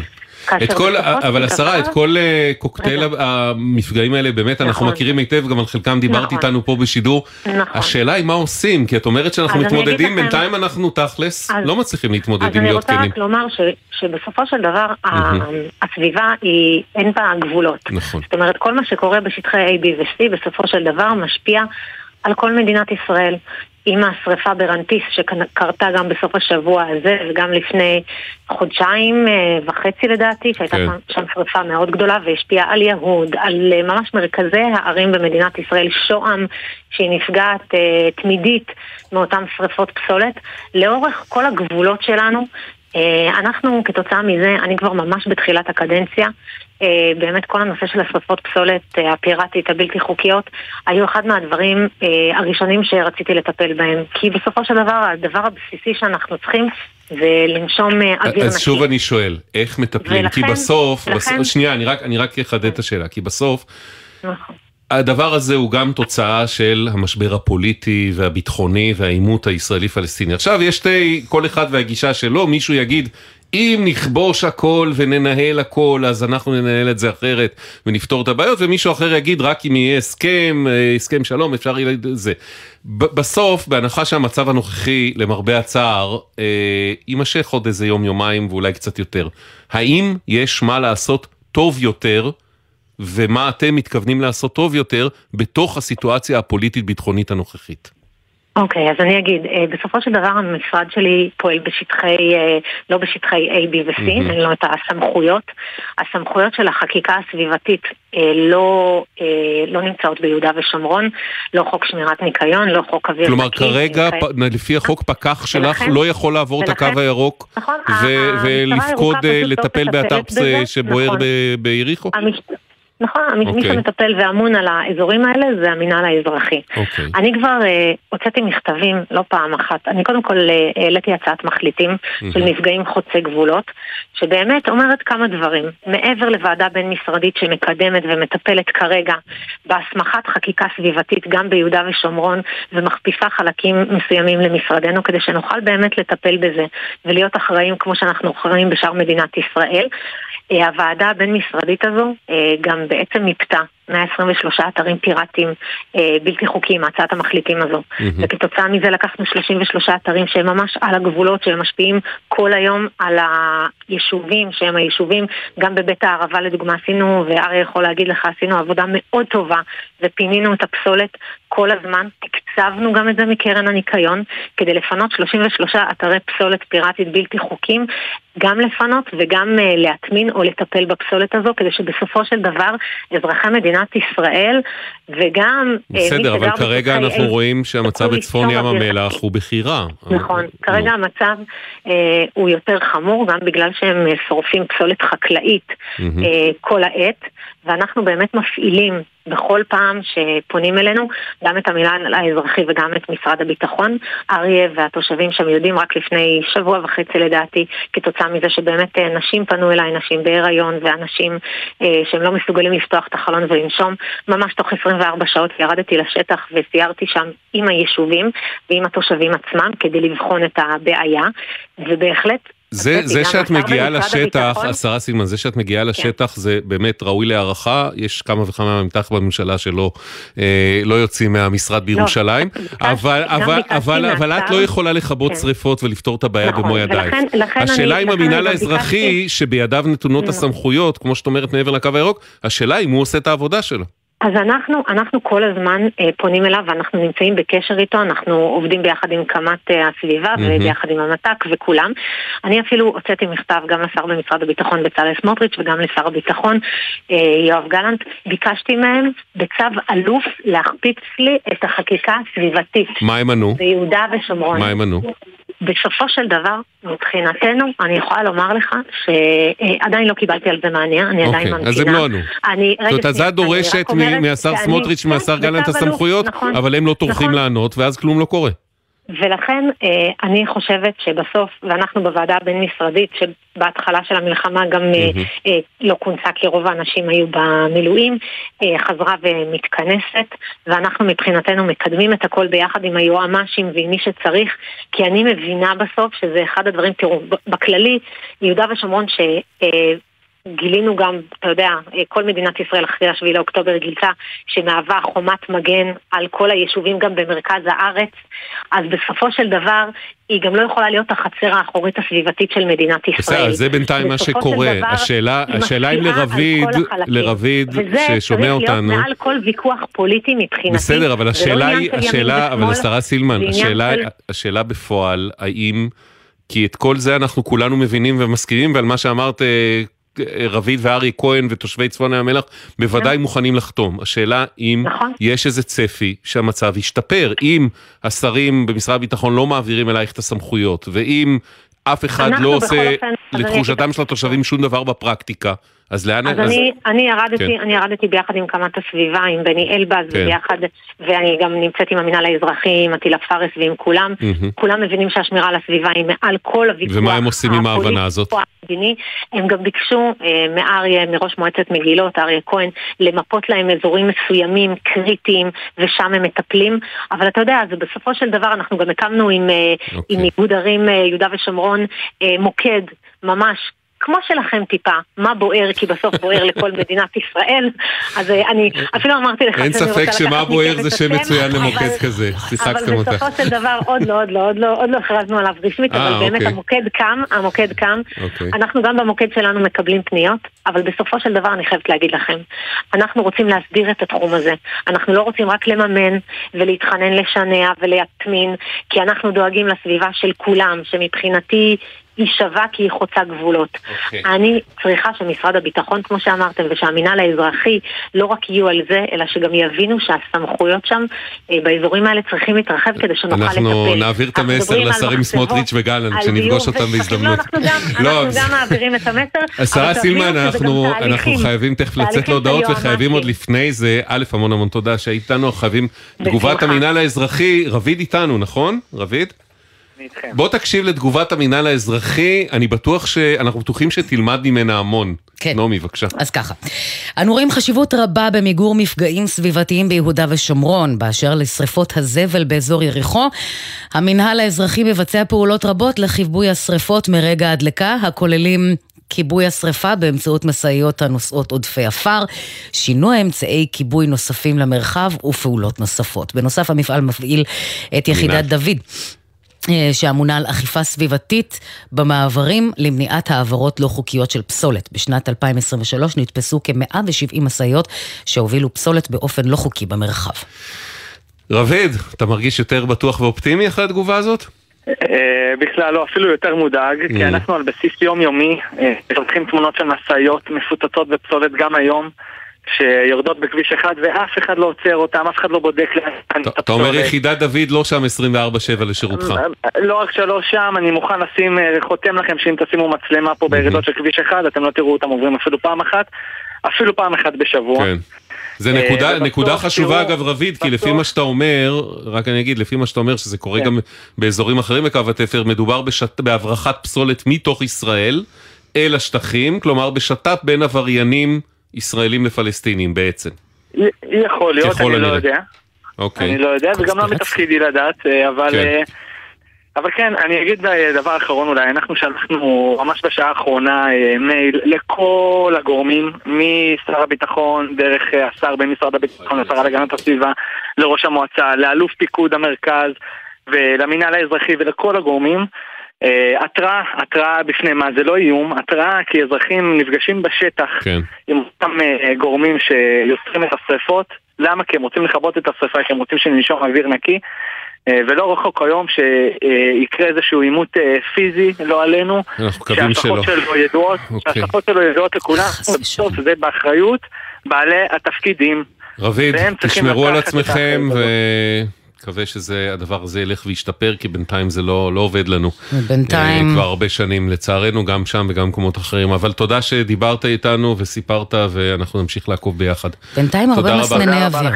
אבל השרה, את כל קוקטייל המפגעים האלה, באמת אנחנו מכירים היטב, גם על חלקם דיברתי איתנו פה בשידור. השאלה היא מה עושים, כי את אומרת שאנחנו מתמודדים, בינתיים אנחנו תכלס לא מצליחים להתמודד עם להיות כנים. אז אני רוצה רק לומר שבסופו של דבר הסביבה היא אין בה גבולות. זאת אומרת, כל מה שקורה בשטחי A, B ו-C בסופו של דבר משפיע על כל מדינת ישראל. עם השריפה ברנטיס שקרתה גם בסוף השבוע הזה, וגם לפני חודשיים וחצי לדעתי, שהייתה שם שריפה מאוד גדולה והשפיעה על יהוד, על ממש מרכזי הערים במדינת ישראל, שוהם שהיא נפגעת תמידית מאותן שריפות פסולת. לאורך כל הגבולות שלנו, אנחנו כתוצאה מזה, אני כבר ממש בתחילת הקדנציה, באמת כל הנושא של השרפות פסולת הפיראטית, הבלתי חוקיות, היו אחד מהדברים הראשונים שרציתי לטפל בהם. כי בסופו של דבר, הדבר הבסיסי שאנחנו צריכים זה לנשום אוויר נקי. אז שוב אני שואל, איך מטפלים? כי בסוף, שנייה, אני רק אחדד את השאלה, כי בסוף, הדבר הזה הוא גם תוצאה של המשבר הפוליטי והביטחוני והאימות הישראלי-פלסטיני. עכשיו יש כל אחד והגישה שלו, מישהו יגיד, אם נכבוש הכל וננהל הכל, אז אנחנו ננהל את זה אחרת ונפתור את הבעיות, ומישהו אחר יגיד, רק אם יהיה הסכם שלום, אפשר יהיה את זה. בסוף, בהנחה שהמצב הנוכחי, למרבה הצער, יימשך עוד איזה יום-יומיים ואולי קצת יותר. האם יש מה לעשות טוב יותר, ומה אתם מתכוונים לעשות טוב יותר בתוך הסיטואציה הפוליטית-ביטחונית הנוכחית? אוקיי, אז אני אגיד, בסופו של דבר המשרד שלי פועל בשטחי, לא בשטחי A, B ו-C, אין לו את הסמכויות. הסמכויות של החקיקה הסביבתית לא נמצאות ביהודה ושומרון, לא חוק שמירת ניקיון, לא חוק אוויר נקי. כלומר, כרגע, לפי החוק פקח שלך לא יכול לעבור את הקו הירוק ולפקוד, לטפל באתר שבוער ביריחו? נכון, מי שמטפל ואמון על האזורים האלה זה המינהל האזרחי. אני כבר הוצאתי מכתבים, לא פעם אחת, אני קודם כל העליתי הצעת מחליטים של מפגעים חוצי גבולות, שבאמת אומרת כמה דברים. מעבר לוועדה בין משרדית שמקדמת ומטפלת כרגע בהסמכת חקיקה סביבתית גם ביהודה ושומרון, ומכפיפה חלקים מסוימים למשרדנו, כדי שנוכל באמת לטפל בזה ולהיות אחראים כמו שאנחנו אחראים בשאר מדינת ישראל. הוועדה הבין משרדית הזו גם בעצם נפתה 123 אתרים פיראטיים בלתי חוקיים, הצעת המחליטים הזו. וכתוצאה מזה לקחנו 33 אתרים שהם ממש על הגבולות, שהם משפיעים כל היום על היישובים, שהם היישובים, גם בבית הערבה לדוגמה עשינו, ואריה יכול להגיד לך, עשינו עבודה מאוד טובה, ופינינו את הפסולת כל הזמן, תקצבנו גם את זה מקרן הניקיון, כדי לפנות 33 אתרי פסולת פיראטית בלתי חוקיים, גם לפנות וגם להטמין או לטפל בפסולת הזו, כדי שבסופו של דבר אזרחי מדינת ישראל וגם... בסדר, אבל כרגע אנחנו רואים שהמצב בצפון ים המלח הוא בחירה. נכון, כרגע המצב הוא יותר חמור, גם בגלל שהם שורפים פסולת חקלאית כל העת, ואנחנו באמת מפעילים בכל פעם שפונים אלינו גם את המינהל האזרחי וגם את משרד הביטחון. אריה והתושבים שם יודעים רק לפני שבוע וחצי לדעתי, כתוצאה מזה שבאמת נשים פנו אליי, נשים בהיריון ואנשים שהם לא מסוגלים לפתוח את החלון ולנשום. ממש תוך 24 שעות ירדתי לשטח וסיירתי שם עם היישובים ועם התושבים עצמם כדי לבחון את הבעיה, ובהחלט זה שאת מגיעה לשטח, השרה סילמן, זה שאת מגיעה לשטח זה באמת ראוי להערכה, יש כמה וכמה ממתח בממשלה שלא יוצאים מהמשרד בירושלים, אבל את לא יכולה לכבות שריפות ולפתור את הבעיה במו ידייך. השאלה עם המינהל האזרחי שבידיו נתונות הסמכויות, כמו שאת אומרת מעבר לקו הירוק, השאלה אם הוא עושה את העבודה שלו. אז אנחנו כל הזמן פונים אליו, ואנחנו נמצאים בקשר איתו, אנחנו עובדים ביחד עם קמ"ט הסביבה וביחד עם המת"ק וכולם. אני אפילו הוצאתי מכתב גם לשר במשרד הביטחון בצלאל סמוטריץ' וגם לשר הביטחון יואב גלנט, ביקשתי מהם בצו אלוף להכפיץ לי את החקיקה הסביבתית. מה הם ענו? ביהודה ושומרון. מה הם ענו? בסופו של דבר, מבחינתנו, אני יכולה לומר לך שעדיין לא קיבלתי על זה מעניין, אני עדיין ממתינה. אז הם לא ענו. זאת אומרת, זה דורשת מהשר סמוטריץ' ומהשר גלנט הסמכויות, אבל הם לא טורחים לענות, ואז כלום לא קורה. ולכן אני חושבת שבסוף, ואנחנו בוועדה הבין-משרדית, שבהתחלה של המלחמה גם לא כונסה, כי רוב האנשים היו במילואים, חזרה ומתכנסת, ואנחנו מבחינתנו מקדמים את הכל ביחד עם היועמ"שים ועם מי שצריך, כי אני מבינה בסוף שזה אחד הדברים, תראו, בכללי, יהודה ושומרון גילינו גם, אתה יודע, כל מדינת ישראל אחרי 7 לאוקטובר גילתה שמהווה חומת מגן על כל היישובים גם במרכז הארץ, אז בסופו של דבר היא גם לא יכולה להיות החצר האחורית הסביבתית של מדינת ישראל. זה בינתיים מה שקורה. השאלה אם לרביד ששומע אותנו... וזה מעל כל ויכוח פוליטי מבחינתי. בסדר, אבל השאלה, השרה סילמן, השאלה בפועל, האם, כי את כל זה אנחנו כולנו מבינים ומסכימים, ועל מה שאמרת רביד וארי כהן ותושבי צפון ים המלח בוודאי מוכנים לחתום. השאלה אם יש איזה צפי שהמצב ישתפר, אם השרים במשרד הביטחון לא מעבירים אלייך את הסמכויות, ואם אף אחד לא עושה לתחושתם של התושבים שום דבר בפרקטיקה, אז אני ירדתי ביחד עם קמ"ט הסביבה, עם בני אלבאז ביחד, ואני גם נמצאת עם המינהל האזרחי, עם אטילה פארס ועם כולם. כולם מבינים שהשמירה על הסביבה היא מעל כל הוויכוח. ומה הם עושים עם ההבנה הזאת? הם גם ביקשו מאריה, מראש מועצת מגילות, אריה כהן, למפות להם אזורים מסוימים, קריטיים, ושם הם מטפלים. אבל אתה יודע, אז בסופו של דבר אנחנו גם הקמנו עם איגוד ערים יהודה ושומרון מוקד ממש כמו שלכם טיפה, מה בוער, כי בסוף בוער לכל מדינת ישראל, אז אני אפילו אמרתי לך... אין ספק שמה בוער זה שם מצוין למוקד כזה, שיחקתם אותך. אבל בסופו של דבר עוד לא הכרזנו עליו רשמית, אבל באמת המוקד קם, אנחנו גם במוקד שלנו מקבלים פניות, אבל בסופו של דבר אני חייבת להגיד לכם, אנחנו רוצים להסדיר את התחום הזה, אנחנו לא רוצים רק לממן ולהתחנן לשנע ולהטמין, כי אנחנו דואגים לסביבה של כולם, שמבחינתי... היא שווה כי היא חוצה גבולות. אני צריכה שמשרד הביטחון, כמו שאמרתם, ושהמינהל האזרחי לא רק יהיו על זה, אלא שגם יבינו שהסמכויות שם באזורים האלה צריכים להתרחב כדי שנוכל לטפל. אנחנו נעביר את המסר לשרים סמוטריץ' וגלנט, שנפגוש אותם בהזדמנות. אנחנו גם מעבירים את המסר. השרה סילמן, אנחנו חייבים תכף לצאת להודעות, וחייבים עוד לפני זה, א', המון תודה שהיית איתנו, חייבים תגובת המינהל האזרחי. רביד איתנו, נכון? רביד? בוא תקשיב לתגובת המינהל האזרחי, אנחנו בטוחים שתלמד ממנה המון. כן. נעמי, בבקשה. אז ככה. אנו רואים חשיבות רבה במיגור מפגעים סביבתיים ביהודה ושומרון, באשר לשריפות הזבל באזור יריחו. המינהל האזרחי מבצע פעולות רבות לחיבוי השריפות מרגע הדלקה, הכוללים כיבוי השריפה באמצעות מסעיות הנוסעות עודפי אפר, שינוי אמצעי כיבוי נוספים למרחב ופעולות נוספות. בנוסף, המפעל מפעיל את יחידת דוד, שאמונה על אכיפה סביבתית במעברים למניעת העברות לא חוקיות של פסולת. בשנת 2023 נתפסו כ-170 מסעיות שהובילו פסולת באופן לא חוקי במרחב. רביד, אתה מרגיש יותר בטוח ואופטימי אחרי התגובה הזאת? בכלל לא, אפילו יותר מודאג, כי אנחנו על בסיס יומיומי שולחים תמונות של מסעיות מפוטטות בפסולת גם היום, שיורדות בכביש אחד ואף אחד לא עוצר אותם, אף אחד לא בודק. אתה אומר יחידת דוד לא שם 24/7 לשירותך? לא רק שלא שם, אני מוכן לשים, חותם לכם שאם תשימו מצלמה פה בירידות של כביש אחד, אתם לא תראו אותם עוברים אפילו פעם אחת, אפילו פעם אחת בשבוע. כן. זה נקודה חשובה אגב רביד, כי לפי מה שאתה אומר, רק אני אגיד, לפי מה שאתה אומר שזה קורה גם באזורים אחרים בקו התפר, מדובר בהברחת פסולת מתוך ישראל אל השטחים, כלומר בשטף בין עבריינים ישראלים לפלסטינים בעצם. יכול להיות, אני לא יודע. אני לא יודע, וגם לא מתפקידי לדעת, אבל כן, אני אגיד דבר אחרון אולי, אנחנו שלחנו ממש בשעה האחרונה מייל לכל הגורמים, משר הביטחון, דרך השר במשרד הביטחון, לשרה להגנת הסביבה, לראש המועצה, לאלוף פיקוד המרכז, ולמינהל האזרחי ולכל הגורמים, התראה בפני מה, זה לא איום, התראה כי אזרחים נפגשים בשטח עם אותם גורמים שיוצרים את השריפות, למה? כי הם רוצים לחבות את השריפה, כי הם רוצים שנשום אוויר נקי, ולא רחוק היום שיקרה איזשהו עימות פיזי, לא עלינו, שהשלכות שלו ידועות לכולם, בסוף זה באחריות בעלי התפקידים. רביד, תשמרו על עצמכם ו... מקווה שהדבר הזה ילך וישתפר, כי בינתיים זה לא עובד לנו. בינתיים. כבר הרבה שנים לצערנו, גם שם וגם במקומות אחרים. אבל תודה שדיברת איתנו וסיפרת, ואנחנו נמשיך לעקוב ביחד. בינתיים הרבה מסנני אוויר.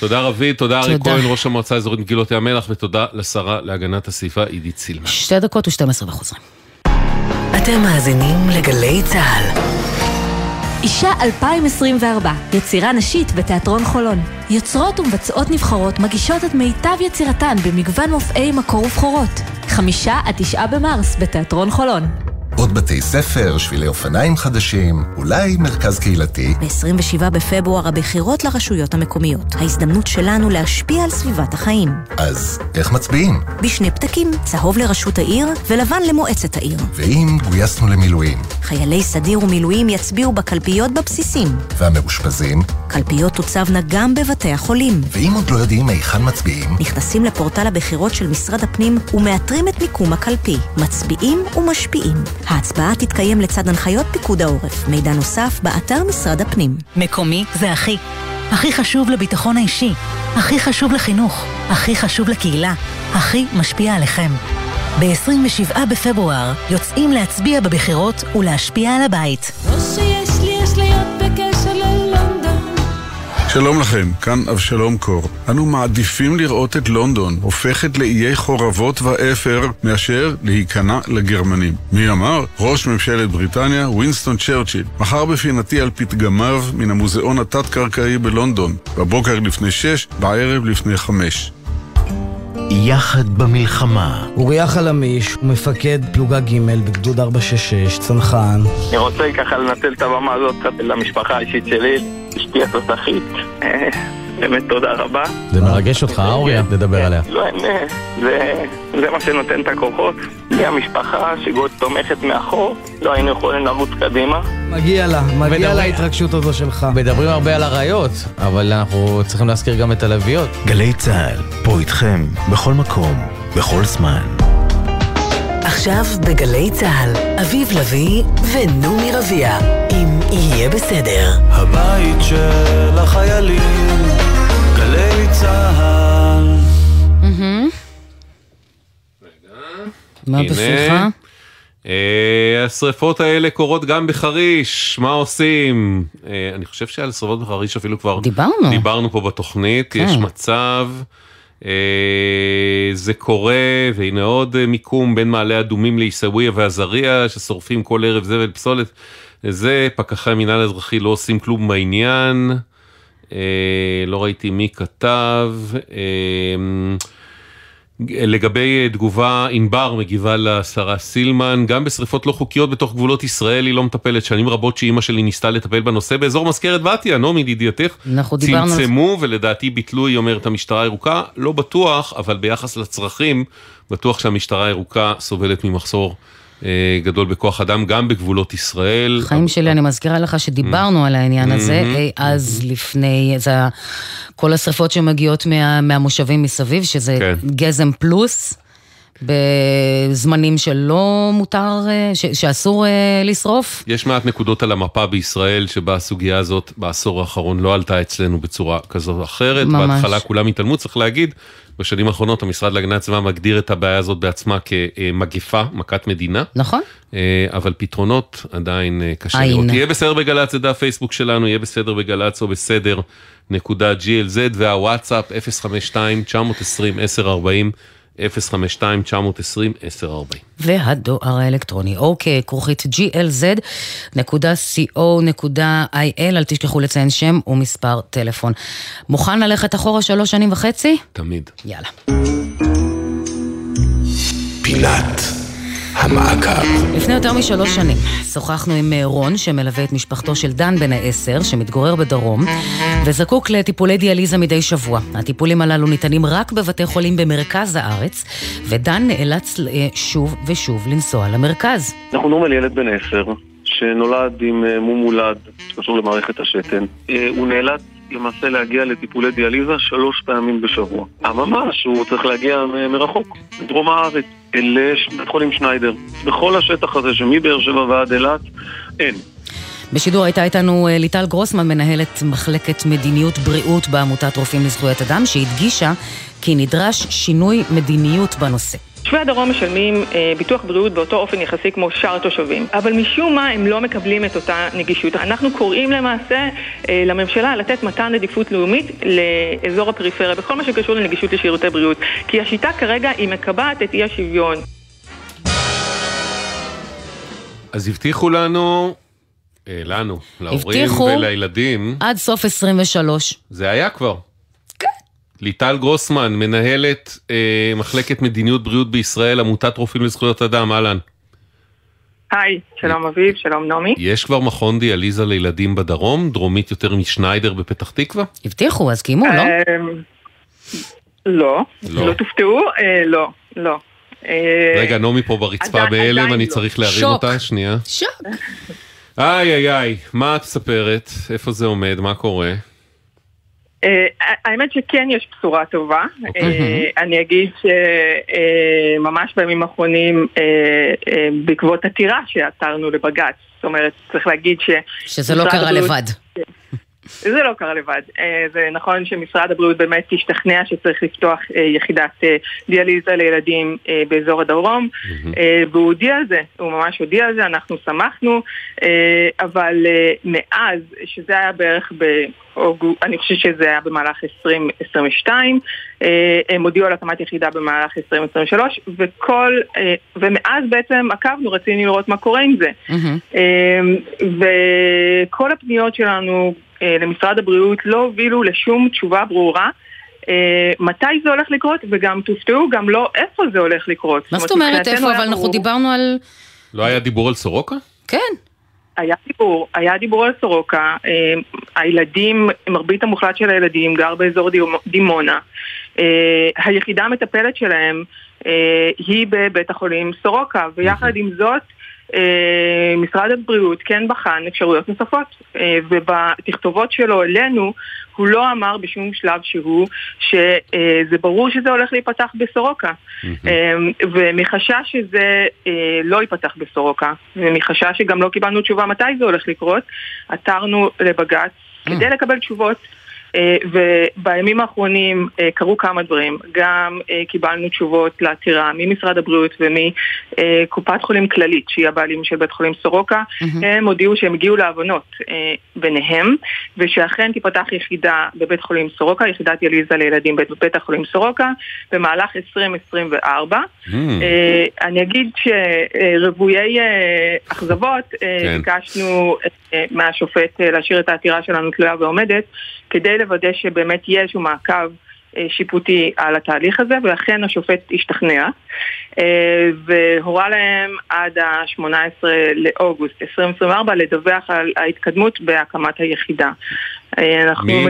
תודה רבי, תודה אריה כהן, ראש המועצה האזורית מגילות ים המלח, ותודה לשרה להגנת הסביבה עידית סילמן. 2:12. אתם מאזינים לגלי צה"ל. אישה 2024, יצירה נשית בתיאטרון חולון. יוצרות ומבצעות נבחרות מגישות את מיטב יצירתן במגוון מופעי מקור ובחורות. 5-9 במרס בתיאטרון חולון. עוד בתי ספר, שבילי אופניים חדשים, אולי מרכז קהילתי. ב-27 בפברואר הבחירות לרשויות המקומיות. ההזדמנות שלנו להשפיע על סביבת החיים. אז איך מצביעים? בשני פתקים, צהוב לרשות העיר ולבן למועצת העיר. ואם גויסנו למילואים? חיילי סדיר ומילואים יצביעו בקלפיות בבסיסים. והמאושפזים? קלפיות תוצבנה גם בבתי החולים. ואם עוד לא יודעים היכן מצביעים? נכנסים לפורטל הבחירות של משרד הפנים ומאתרים את מיקום הקלפי. מצביעים ומשפיעים. ההצבעה תתקיים לצד הנחיות פיקוד העורף. מידע נוסף באתר משרד הפנים. מקומי זה הכי. הכי חשוב לביטחון האישי. הכי חשוב לחינוך. הכי חשוב לקהילה. הכי משפיע עליכם. ב-27 בפברואר יוצאים להצביע בבחירות ולהשפיע על הבית. שלום לכם, כאן אבשלום קור. אנו מעדיפים לראות את לונדון הופכת לאיי חורבות ואפר מאשר להיכנע לגרמנים. מי אמר? ראש ממשלת בריטניה, וינסטון צ'רצ'יל. מחר בפינתי על פתגמיו מן המוזיאון התת-קרקעי בלונדון. בבוקר לפני 6, בערב לפני 5. יחד במלחמה. אוריה חלמיש, מפקד פלוגה ג' בגדוד 466, צנחן. אני רוצה ככה לנצל את הבמה הזאת למשפחה האישית שלי, אשתי התותחית. באמת תודה רבה. זה מרגש אותך, אוריה, לדבר עליה. לא, זה מה שנותן את הכוחות. לי המשפחה שגוד תומכת מאחור, לא היינו יכולים לעמוד קדימה. מגיע לה ההתרגשות הזו שלך. מדברים הרבה על הרעיות, אבל אנחנו צריכים להזכיר גם את הלוויות. גלי צהל, פה איתכם, בכל מקום, בכל זמן. עכשיו בגלי צהל, אביב לביא ונומי רביע, אם יהיה בסדר. הבית של החיילים, גלי צהל. מה בשמחה? השריפות האלה קורות גם בחריש, מה עושים? אני חושב שעל שריפות בחריש אפילו כבר דיברנו פה בתוכנית, יש מצב, זה קורה, והנה עוד מיקום בין מעלה אדומים לאיסאוויה והזריה, ששורפים כל ערב זה ולפסולת, זה פקחי מינהל אזרחי לא עושים כלום בעניין, לא ראיתי מי כתב, לגבי תגובה, אינבר מגיבה לשרה סילמן, גם בשריפות לא חוקיות בתוך גבולות ישראל היא לא מטפלת, שנים רבות שאימא שלי ניסתה לטפל בנושא באזור מזכרת בתיה, נעמי ידידתך, צמצמו ולדעתי ביטלו, היא אומרת המשטרה הירוקה, לא בטוח, אבל ביחס לצרכים, בטוח שהמשטרה הירוקה סובלת ממחסור גדול בכוח אדם, גם בגבולות ישראל. חיים שלי, אני מזכירה לך שדיברנו על העניין הזה, אז לפני כל השריפות שמגיעות מהמושבים מסביב, שזה גזם פלוס, בזמנים שלא מותר, שאסור לשרוף. יש מעט נקודות על המפה בישראל, שבה הסוגיה הזאת בעשור האחרון לא עלתה אצלנו בצורה כזו או אחרת, בהתחלה כולם התעלמו, צריך להגיד, בשנים האחרונות המשרד להגנת הסביבה מגדיר את הבעיה הזאת בעצמה כמגפה, מכת מדינה. נכון. אבל פתרונות עדיין קשה לראות. יהיה בסדר בגלץ, זה דף פייסבוק שלנו, יהיה בסדר בגלץ או בסדר.glz, והוואטסאפ 052-920-1040, 052-920-1040. והדואר האלקטרוני, אוקיי, כרוכית glz.co.il, אל תשכחו לציין שם ומספר טלפון. מוכן ללכת אחורה 3.5 שנים? תמיד. יאללה. פילת המעקב. לפני יותר מ3 שנים שוחחנו עם רון שמלווה את משפחתו של דן בן 10 שמתגורר בדרום וזקוק לטיפולי דיאליזה מדי שבוע. הטיפולים הללו ניתנים רק בבתי חולים במרכז הארץ, ודן נאלץ שוב ושוב לנסוע למרכז. אנחנו מדברים על ילד בן 10 שנולד עם מום מולד שקשור למערכת השתן. הוא נאלץ למעשה להגיע לטיפולי דיאליזה 3 פעמים בשבוע. הממש, הוא צריך להגיע מרחוק, מדרום הארץ, לבית חולים שניידר. בכל השטח הזה שמבאר שבע ועד אילת, אין. בשידור הייתה איתנו ליטל גרוסמן, מנהלת מחלקת מדיניות בריאות בעמותת רופאים לזכויות אדם, שהדגישה כי נדרש שינוי מדיניות בנושא. תושבי הדרום משלמים ביטוח בריאות באותו אופן יחסי כמו שאר תושבים, אבל משום מה הם לא מקבלים את אותה נגישות. אנחנו קוראים למעשה לממשלה לתת מתן עדיפות לאומית לאזור הפריפריה בכל מה שקשור לנגישות לשירותי בריאות, כי השיטה כרגע היא מקבעת את אי השוויון. אז הבטיחו לנו, להורים ולילדים, עד סוף 23. זה היה כבר. ליטל גרוסמן, מנהלת מחלקת מדיניות בריאות בישראל, עמותת רופאים לזכויות אדם, אהלן. היי, שלום אביב, שלום נעמי. יש כבר מכון דיאליזה לילדים בדרום, דרומית יותר משניידר בפתח תקווה? הבטיחו, אז קיימו, לא? לא, לא תופתעו, לא. רגע, נעמי פה ברצפה בהלם, אני צריך להרים אותה, שנייה. שוק. איי, מה את מספרת? איפה זה עומד? מה קורה? האמת שכן יש בשורה טובה. אני אגיד שממש בימים האחרונים בעקבות עתירה שעתרנו לבג"ץ, זאת אומרת צריך להגיד שזה לא קרה לבד. זה לא קרה לבד. זה נכון שמשרד הבריאות באמת השתכנע שצריך לפתוח יחידת דיאליזה לילדים באזור הדרום, והוא הודיע על זה, הוא ממש הודיע על זה, אנחנו שמחנו, אבל מאז, שזה היה בערך אני חושב שזה היה במהלך 2022, הם הודיעו על הקמת יחידה במהלך 2023, ומאז בעצם עקבנו, רצינו לראות מה קורה עם זה. וכל הפניות שלנו למשרד הבריאות לא הובילו לשום תשובה ברורה, מתי זה הולך לקרות, וגם תופתעו, גם לא איפה זה הולך לקרות. מה זאת אומרת איפה, אבל אנחנו דיברנו על... לא היה דיבור על סורוקה? כן. היה דיבור על סורוקה, הילדים, מרבית המוחלט של הילדים גר באזור דימונה, היחידה המטפלת שלהם היא בבית החולים סורוקה, ויחד עם זאת, משרד הבריאות כן בחן אפשרויות נוספות, ובתכתובות שלו אלינו הוא לא אמר בשום שלב שהוא שזה ברור שזה הולך להיפתח בסורוקה, ומחשש שזה לא ייפתח בסורוקה, ומחשש שגם לא קיבלנו תשובה מתי זה הולך לקרות, עתרנו לבג"ץ כדי לקבל תשובות, ובימים האחרונים קרו כמה דברים. גם קיבלנו תשובות לעתירה ממשרד הבריאות ומקופת חולים כללית, שהיא הבעלים של בית חולים סורוקה. הם הודיעו שהם הגיעו להבנות ביניהם, ושאכן תיפתח יחידה בבית חולים סורוקה, יחידת דיאליזה לילדים בבית החולים סורוקה, במהלך 2024. אני אגיד שרבויי אכזבות, ביקשנו מהשופט להשאיר את העתירה שלנו תלויה ועומדת, כדי לוודא שבאמת יהיה איזשהו מעקב שיפוטי על התהליך הזה, ולכן השופט השתכנע והורה להם עד ה-18 לאוגוסט 2024 לדווח על ההתקדמות בהקמת היחידה.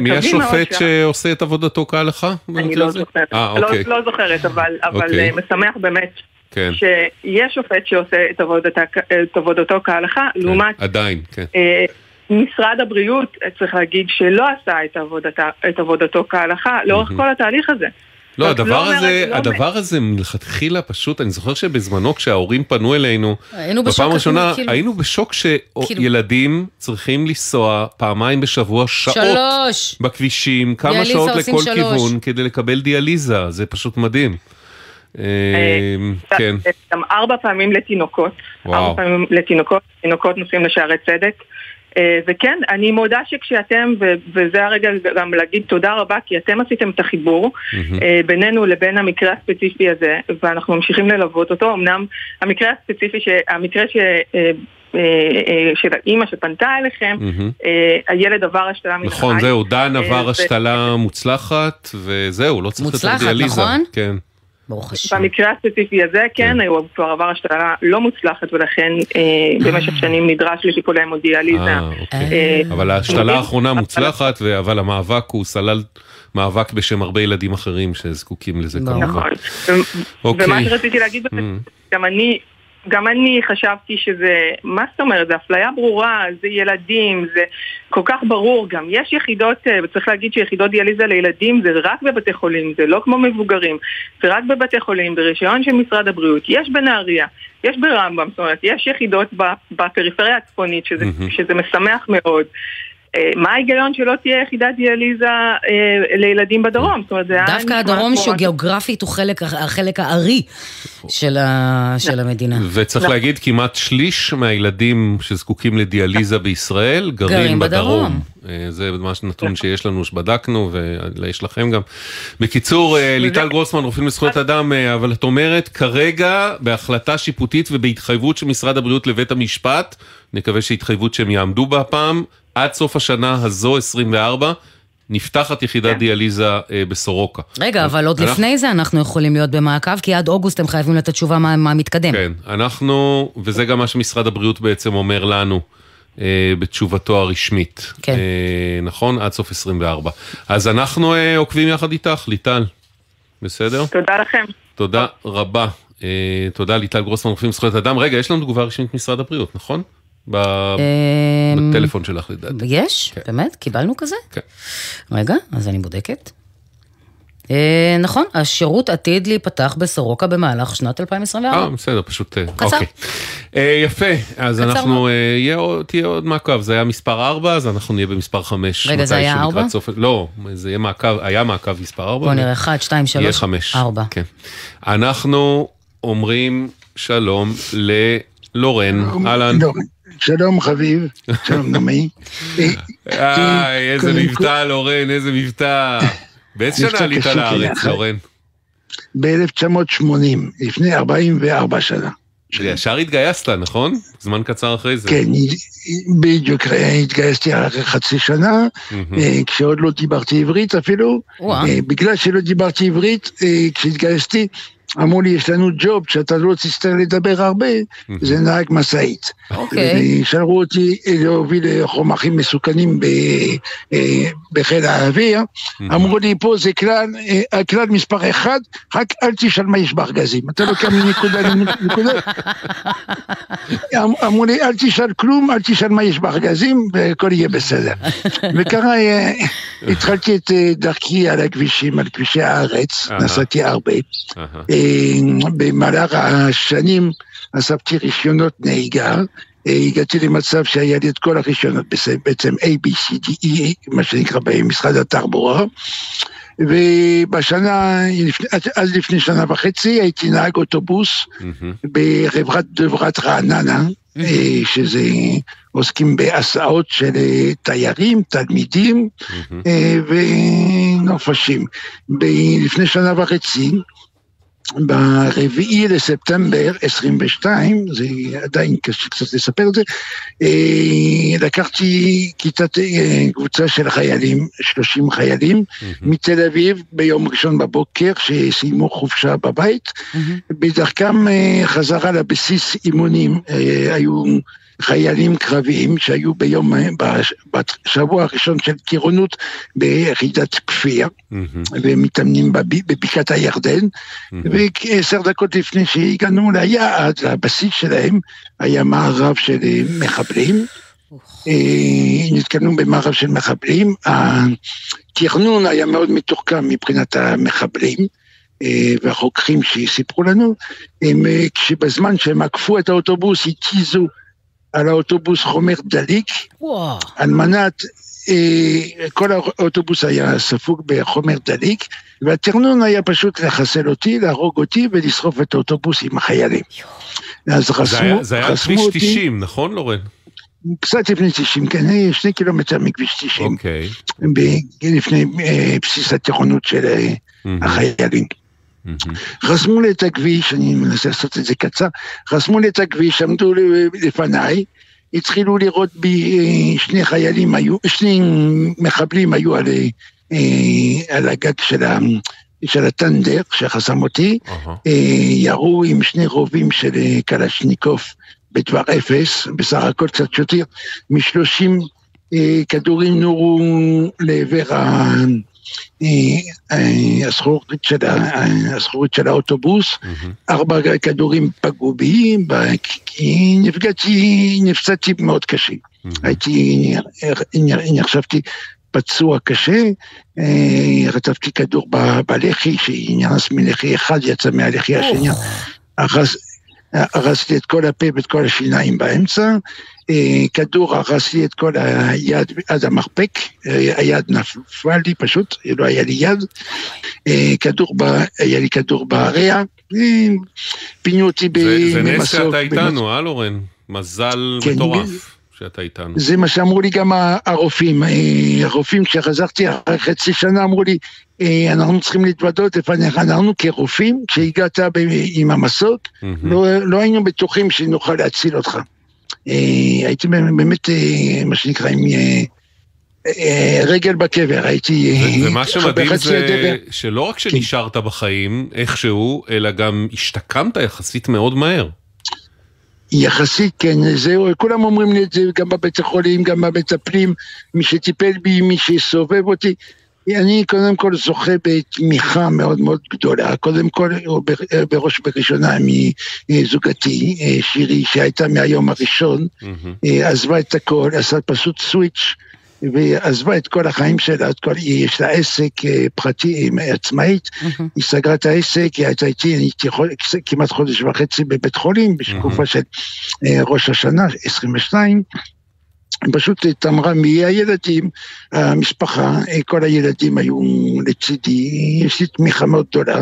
מי השופט שעושה את עבודתו כהלכה? אני לא זוכרת, אבל משמח באמת שיש שופט שעושה את עבודתו כהלכה, לעומת משרד הבריאות, צריך להגיד, שלא עשה את עבודתו כהלכה לאורך כל התהליך הזה. לא, הדבר הזה מלכתחילה פשוט, אני זוכר שבזמנו כשההורים פנו אלינו, בפעם הראשונה היינו בשוק שילדים צריכים לנסוע פעמיים בשבוע שעות בכבישים, כמה שעות לכל כיוון כדי לקבל דיאליזה, זה פשוט מדהים. גם 4 פעמים לתינוקות, 4 פעמים לתינוקות, תינוקות נוסעים לשערי צדק, וכן, אני מודה שכשאתם, וזה הרגע גם להגיד תודה רבה, כי אתם עשיתם את החיבור בינינו לבין המקרה הספציפי הזה, ואנחנו ממשיכים ללוות אותו. אמנם המקרה הספציפי, המקרה של האמא שפנתה אליכם, הילד עבר השתלה מלחיים. נכון, זהו, דן עבר השתלה מוצלחת, וזהו, לא צריך את הדיאליזה. כן. במקרה הספציפי הזה, כן, הוא כבר עבר השתלה לא מוצלחת, ולכן במשך שנים נדרש לטיפולי דיאליזה. אבל ההשתלה האחרונה מוצלחת, אבל המאבק הוא סלל מאבק בשם הרבה ילדים אחרים שזקוקים לזה כמובן. ומה שרציתי להגיד, גם אני חשבתי שזה, מה זאת אומרת, זה אפליה ברורה, זה ילדים, זה כל כך ברור. גם יש יחידות, וצריך להגיד שיחידות דיאליזה לילדים זה רק בבתי חולים, זה לא כמו מבוגרים, זה רק בבתי חולים, ברישיון של משרד הבריאות. יש בנהריה, יש ברמב"ם, זאת אומרת, יש יחידות בפריפריה הצפונית, שזה משמח מאוד. מה ההיגיון שלא תהיה יחידת דיאליזה לילדים בדרום? דווקא הדרום שגיאוגרפית הוא החלק הארי של המדינה. וצריך להגיד, כמעט שליש מהילדים שזקוקים לדיאליזה בישראל גרים בדרום. זה ממש נתון שיש לנו, שבדקנו, ויש לכם גם. בקיצור, ליטל גרוסמן, רופאים לזכויות אדם, אבל את אומרת, כרגע בהחלטה שיפוטית ובהתחייבות של משרד הבריאות לבית המשפט, נקווה שהתחייבות שהם יעמדו בה פעם, עד סוף השנה הזו, 24, נפתחת יחידת דיאליזה בסורוקה. רגע, אבל עוד לפני זה אנחנו יכולים להיות במעקב, כי עד אוגוסט הם חייבים לתת תשובה מה מתקדם. כן, אנחנו, וזה גם מה שמשרד הבריאות בעצם אומר לנו, בתשובתו הרשמית. כן. נכון? עד סוף 24. אז אנחנו עוקבים יחד איתך, ליטל. בסדר? תודה לכם. תודה רבה. תודה, ליטל גרוסמן, רופאים לזכויות אדם. רגע, יש לנו תגובה רשמית משרד הבריאות, נכון? בטלפון שלך לדעת. יש? באמת? קיבלנו כזה? כן. רגע, אז אני בודקת. נכון, השירות עתיד להיפתח בסורוקה במהלך שנת 2024. בסדר, פשוט... קצר. יפה, אז אנחנו... תהיה עוד מעקב, זה היה מספר 4, אז אנחנו נהיה במספר 5. רגע, זה היה 4? לא, זה היה מעקב, מספר 4. בוא נראה, 1, 2, 3, 4. כן. אנחנו אומרים שלום ללורן, אלן. שלום חביב, שלום נמי. איזה מבטא, לורן, איזה מבטא. באיזה שנה עלית לארץ, לורן? ב-1980, לפני 44 שנה. ישר התגייסת, נכון? זמן קצר אחרי זה. כן, בדיוק, התגייסתי אחרי חצי שנה, כשעוד לא דיברתי עברית אפילו. בגלל שלא דיברתי עברית, כשהתגייסתי, אמרו לי, יש לנו ג'וב שאתה לא תצטרך לדבר הרבה, זה נהג משאית. שאלו אותי להוביל חומרים מסוכנים בחיל האוויר, אמרו לי, פה זה כלל מספר 1, רק אל תשאל מה יש בארגזים, אתה לוקח מנקודה לנקודה. אמרו לי, אל תשאל כלום, אל תשאל מה יש בארגזים, והכל יהיה בסדר. וככה התחלתי את דרכי על הכבישים, על כבישי הארץ, נסעתי הרבה. במהלך השנים אספתי רישיונות נהיגה, הגעתי למצב שהיה לי את כל הרישיונות, בעצם ABCDE, מה שנקרא במשרד התחבורה, ובשנה, אז לפני שנה וחצי הייתי נהג אוטובוס בחברת רעננה, שזה עוסקים בהסעות של תיירים, תלמידים ונופשים. לפני שנה וחצי ברביעי לספטמבר 22, זה עדיין קצת לספר את זה, לקחתי קבוצה של חיילים, 30 חיילים, מתל אביב ביום ראשון בבוקר, שסיימו חופשה בבית, בדרכם חזרה לבסיס אימונים, היו חיילים קרביים שהיו ביום, בשבוע הראשון של קירונות ביחידת כפיר, ומתאמנים בבקעת הירדן, ועשר דקות לפני שהגענו ליעד, לבסיס שלהם, היה מערב של מחבלים, נתקלנו במערב של מחבלים, התכנון היה מאוד מתוחכם מבחינת המחבלים, והחוקרים שסיפרו לנו, כשבזמן שהם עקפו את האוטובוס, התיזו על האוטובוס חומר דליק, על מנת, כל האוטובוס היה ספוג בחומר דליק, והתרנון היה פשוט לחסל אותי, להרוג אותי ולסחוף את האוטובוס עם החיילים. אז חסמו, זה היה כביש 90, נכון לורן? קצת לפני 90, כן, 2 קילומטר מכביש 90, לפני בסיס התרנות של החיילים. חסמו לי את הכביש, אני מנסה לעשות את זה קצר, חסמו לי את הכביש, עמדו לפניי, התחילו לראות בי, שני חיילים היו, שני מחבלים היו על הגג של הטנדר שחסם אותי, ירו עם שני רובים של קלשניקוב בדבר אפס, בסך הכל קצת שוטר, מ-30 כדורים נורו לעבר הסחורית של האוטובוס, 4 כדורים פגעו בי, נפצעתי מאוד קשה, נחשבתי פצוע קשה, רצפתי כדור בלחי, שנכנס מלחי אחד, יצא מהלחי השני, הרסתי את כל הפה ואת כל השיניים באמצע, כדור הרס לי את כל היד עד המרפק, היד נפל לי פשוט, לא היה לי יד, היה לי כדור בהריה, פינו אותי במסוק. זה נס שאתה איתנו, לורן? מזל מטורף שאתה איתנו. זה מה שאמרו לי גם הרופאים. הרופאים כשחזרתי אחרי חצי שנה אמרו לי, אנחנו צריכים להתוודות לפניך, אנחנו כרופאים, כשהגעת עם המסוק, לא היינו בטוחים שנוכל להציל אותך. הייתי באמת, מה שנקרא, עם רגל בקבר, הייתי... ומה שמדהים זה שלא רק שנשארת בחיים איכשהו, אלא גם השתקמת יחסית מאוד מהר. יחסית, כן, כולם אומרים לי את זה, גם בבית החולים, גם במטפלים, מי שטיפל בי, מי שסובב אותי, אני קודם כל זוכה בתמיכה מאוד מאוד גדולה, קודם כל בראש ובראשונה מזוגתי, שירי, שהייתה מהיום הראשון, עזבה את הכל, עשה פשוט סוויץ' ועזבה את כל החיים שלה, יש לה עסק פרטי, עצמאית, היא סגרה את העסק, היא הייתה איתי כמעט חודש וחצי בבית חולים, בשקופה של ראש השנה, 22, פשוט תמרה מי הילדים, המשפחה, כל הילדים היו לצידי, יש לי תמיכה מאוד גדולה,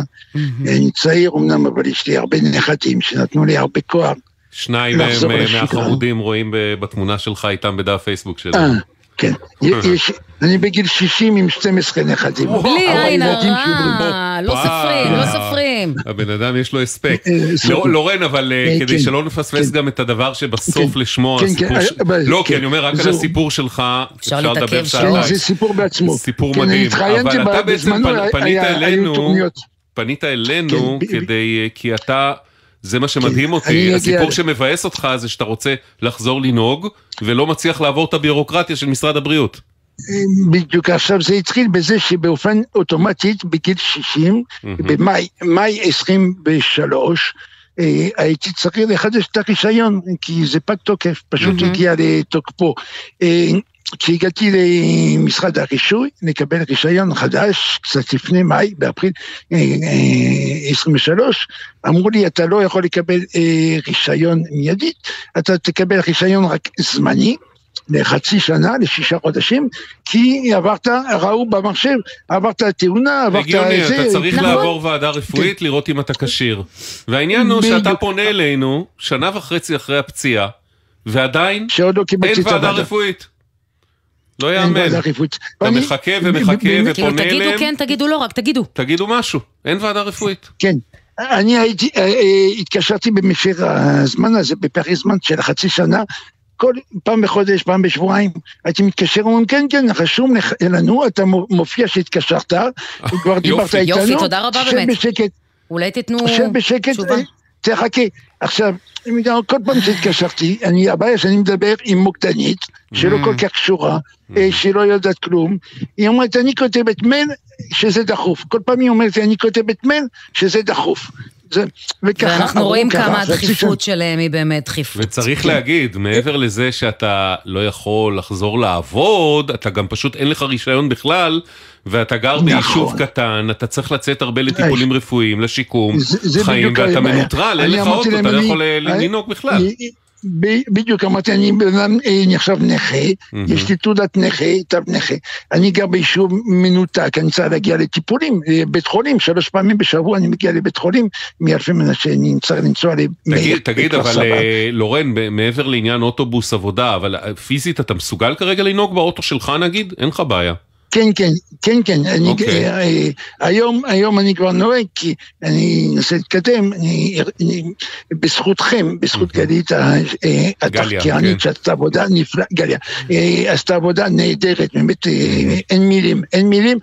אני צעיר אמנם, אבל יש לי הרבה נכדים שנתנו לי הרבה כוח. 2 מהחרודים רואים בתמונה שלך איתם בדף פייסבוק שלו. כן, אני בגיל 60 עם 12 נכדים. בלי עין הרע, לא סופרים, לא סופרים. הבן אדם יש לו הספק. לורן, אבל כדי שלא נפספס גם את הדבר שבסוף לשמוע, לא, כי אני אומר רק על הסיפור שלך, אפשר לדבר שעליי. זה סיפור בעצמו. סיפור מדהים, אבל אתה בעצם פנית אלינו כדי, כי אתה... זה מה שמדהים אותי, הסיפור שמבאס אותך זה שאתה רוצה לחזור לנהוג ולא מצליח לעבור את הבירוקרטיה של משרד הבריאות. בדיוק עכשיו זה התחיל בזה שבאופן אוטומטית בגיל 60, במאי 23, הייתי צריך לחדש את הרישיון, כי זה פג תוקף, פשוט הגיע לתוקפו. כשהגעתי למשרד הרישוי, נקבל רישיון חדש, קצת לפני מאי, באפריל 23, אמרו לי, אתה לא יכול לקבל רישיון מיידית, אתה תקבל רישיון רק זמני, לחצי שנה, ל6 חודשים, כי עברת, ראו במחשב, עברת תאונה, עברת זה. הגיוני, אתה צריך לעבור ועדה רפואית, לראות אם אתה כשיר. והעניין הוא שאתה פונה אלינו, 1.5 שנה אחרי הפציעה, ועדיין אין ועדה רפואית. לא יאמן, אתה מחכה ומחכה ופונה אליהם. תגידו כן, תגידו לא רק, תגידו משהו, אין ועדה רפואית. כן, אני הייתי, התקשרתי במשך הזמן הזה, בפרק זמן של חצי שנה, כל פעם בחודש, פעם בשבועיים, הייתי מתקשר, אומרים, כן, כן, חשוב לנו, אתה מופיע שהתקשרת, כבר דיברת איתנו. יופי, תודה רבה באמת. אולי תתנו תשובה. תחכה. עכשיו, כל פעם שהתקשרתי, הבעיה שאני מדבר עם מוקדנית, שלא כל כך שורה, שלא יודעת כלום, היא אומרת, אני כותבת מייל שזה דחוף. כל פעם היא אומרת, אני כותבת מייל שזה דחוף. ואנחנו רואים כמה הדחיפות שלהם היא באמת דחיפות. וצריך להגיד, מעבר לזה שאתה לא יכול לחזור לעבוד, אתה גם פשוט אין לך רישיון בכלל, ואתה גר ביישוב קטן, אתה צריך לצאת הרבה לטיפולים רפואיים, לשיקום, חיים, ואתה מנוטרל, אין לך אוטו, אתה לא יכול לנהוג בכלל. בדיוק, אמרתי, אני עכשיו נכה, יש לי תעודת נכה, תו נכה, אני גר ביישוב מנותק, אני צריך להגיע לטיפולים, לבית חולים, 3 פעמים בשבוע אני מגיע לבית חולים, מאלפי מנשה, אני צריך לנסוע למהיר. תגיד, אבל לורן, מעבר לעניין אוטובוס עבודה, אבל פיזית אתה מסוגל כרגע לנהוג באוטו שלך נגיד? אין לך בעיה. כן, כן, כן, כן, היום אני כבר נוהג, כי אני אנסה להתקדם, בזכותכם, בזכות גלית התחקירנית שעשתה עבודה נפלאה, גליה, עשתה עבודה נהדרת, באמת אין מילים, אין מילים,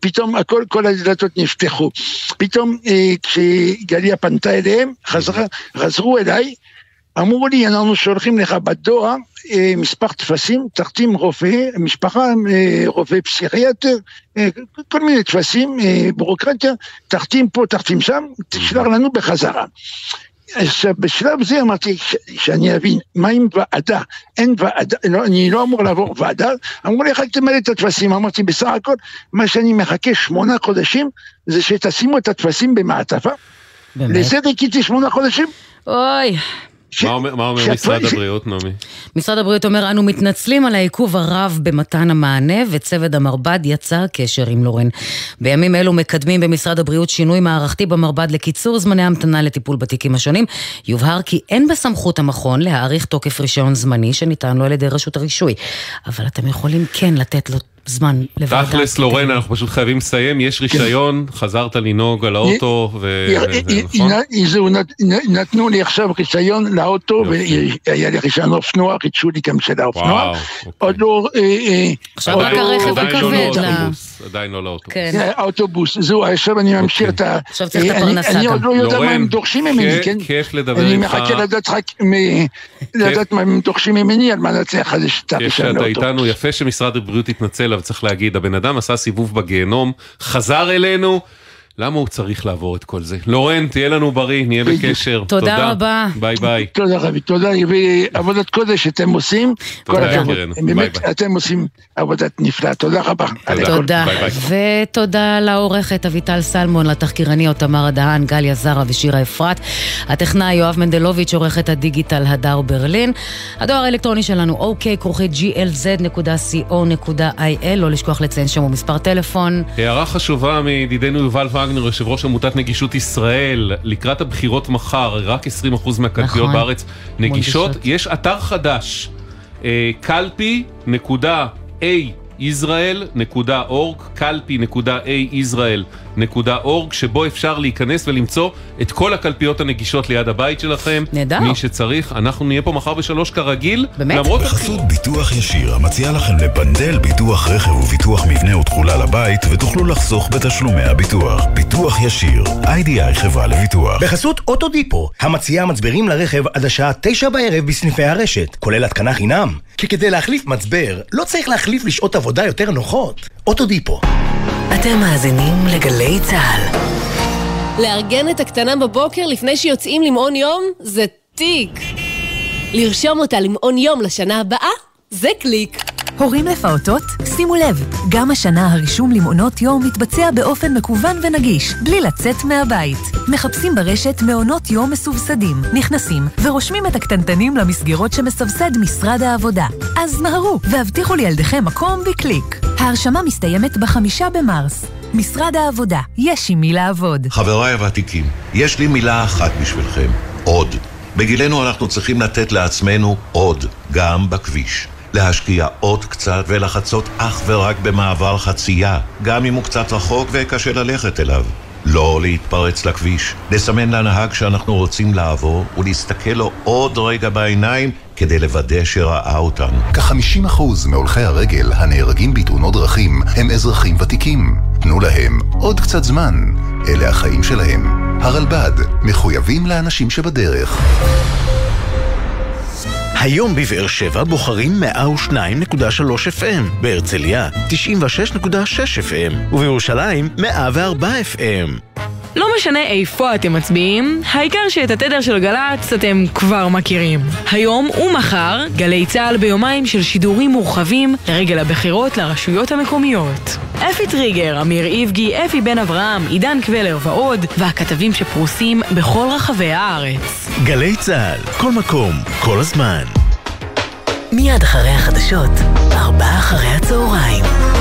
פתאום הכל, כל הדלתות נפתחו, פתאום כשגליה פנתה אליהם, חזרו אליי, אמרו לי, אנחנו שולחים לך בדואר, מספר תפסים, תחתים רופא, משפחה, רופא פסיכיאטר, כל מיני תפסים, בירוקרטיה, תחתים פה, תחתים שם, תשלח לנו בחזרה. עכשיו, בשלב זה אמרתי שאני אבין, מה עם ועדה? אין ועדה, לא, אני לא אמור לעבור ועדה, אמרו לי, רק תמלא את התפסים, אמרתי, בסך הכל, מה שאני מחכה 8 חודשים, זה שתשימו את התפסים במעטפה, לזה ריקיתי 8 חודשים? אוי... מה אומר משרד הבריאות, נעמי? משרד הבריאות אומר, אנו מתנצלים על העיכוב הרב במתן המענה, וצוות המרבד יצר קשר עם לורן. בימים אלו מקדמים במשרד הבריאות שינוי מערכתי במרבד לקיצור זמני המתנה לטיפול בתיקים השונים. יובהר כי אין בסמכות המכון להאריך תוקף רישיון זמני שניתן לו על ידי רשות הרישוי. אבל אתם יכולים כן לתת לו זמן לבד. תכלס לורן, אנחנו פשוט חייבים לסיים, יש רישיון, חזרת לנהוג על האוטו, נתנו לי עכשיו רישיון לאוטו, והיה לי רישיון אופנוע, ריצו לי גם של האופנוע, עוד לא... עכשיו רק הרכב הכבד. עדיין לא לאוטובוס. האוטובוס, זהו, עכשיו אני ממשיך את ה... עכשיו צריך לפרנסה גם. אני עוד לא יודע מה הם דורשים ממני, כן? כיף לדבר איתך. אני מחכה לדעת מה הם דורשים ממני, על מה נצליח חדש את הרישיון לאוטו. יפה שמשרד הבריאות התנצל, אבל צריך להגיד, הבן אדם עשה סיבוב בגיהנום, חזר אלינו, למה הוא צריך לעבור את כל זה? לורן, תהיה לנו בריא, נהיה בקשר. תודה רבה. ביי ביי. תודה רבי, תודה. ועבודת קודש שאתם עושים. תודה רבינו. באמת, אתם עושים עבודת נפלאה. תודה רבה. תודה. ותודה לעורכת אביטל סלמון, לתחקירניות תמרה דהן, גליה זרה ושירה אפרת. הטכנאי יואב מנדלוביץ', עורכת הדיגיטל הדר ברלין. הדואר האלקטרוני שלנו ok@glz.co.il. לא לשכוח לציין שם ומספר טלפון. הערה חשובה מידידנו יובל וגנר, יושב ראש עמותת נגישות ישראל, לקראת הבחירות מחר, רק 20% מהקלפיות בארץ נגישות. יש אתר חדש, kalpi.aisrael.org, שבו אפשר להיכנס ולמצוא את כל הקלפיות הנגישות ליד הבית שלכם. נדע. מי שצריך, אנחנו נהיה פה מחר ב3 כרגיל. באמת? בחסות ביטוח ישיר, המציע לכם לבנדל ביטוח רכב וביטוח מבנה ותכולה לבית, ותוכלו לחסוך בתשלומי הביטוח. ביטוח ישיר, IDI חברה לביטוח. בחסות אוטודיפו, המציע מצברים לרכב עד השעה 9 בערב בסניפי הרשת, כולל התקנה חינם. כי כדי להחליף מצבר, לא צריך להחליף לשעות עבודה יותר נוחות. אוטודיפו. אתם מאזינים לגלי צהל. לארגן את הקטנה בבוקר לפני שיוצאים למעון יום זה תיק. לרשום אותה למעון יום לשנה הבאה זה קליק. הורים לפעוטות? שימו לב, גם השנה הרישום למעונות יום מתבצע באופן מקוון ונגיש, בלי לצאת מהבית. מחפשים ברשת מעונות יום מסובסדים, נכנסים ורושמים את הקטנטנים למסגרות שמסבסד משרד העבודה. אז מהרו והבטיחו לילדיכם מקום בקליק. ההרשמה מסתיימת ב5 במרס. משרד העבודה, יש עם מי לעבוד. חבריי הוותיקים, יש לי מילה אחת בשבילכם, עוד. בגילנו אנחנו צריכים לתת לעצמנו עוד, גם בכביש. להשקיע עוד קצת ולחצות אך ורק במעבר חצייה, גם אם הוא קצת רחוק וקשה ללכת אליו. לא להתפרץ לכביש, לסמן לנהג שאנחנו רוצים לעבור ולהסתכל לו עוד רגע בעיניים כדי לוודא שראה אותם. כ-50% מהולכי הרגל הנהרגים בתאונות דרכים הם אזרחים ותיקים. תנו להם עוד קצת זמן, אלה החיים שלהם. הרלב"ד, מחויבים לאנשים שבדרך. היום בבאר שבע בוחרים 102.3 FM, בהרצליה 96.6 FM, ובירושלים 104 FM. לא משנה איפה אתם מצביעים, העיקר שאת התדר של גל"צ אתם כבר מכירים. היום ומחר גלי צה"ל ביומיים של שידורים מורחבים לרגל הבחירות לרשויות המקומיות. אפי טריגר, אמיר איבגי, אפי בן אברהם, עידן קבלר ועוד, והכתבים שפרוסים בכל רחבי הארץ. גלי צה"ל, כל מקום, כל הזמן. מיד אחרי החדשות, 4 אחרי הצהריים.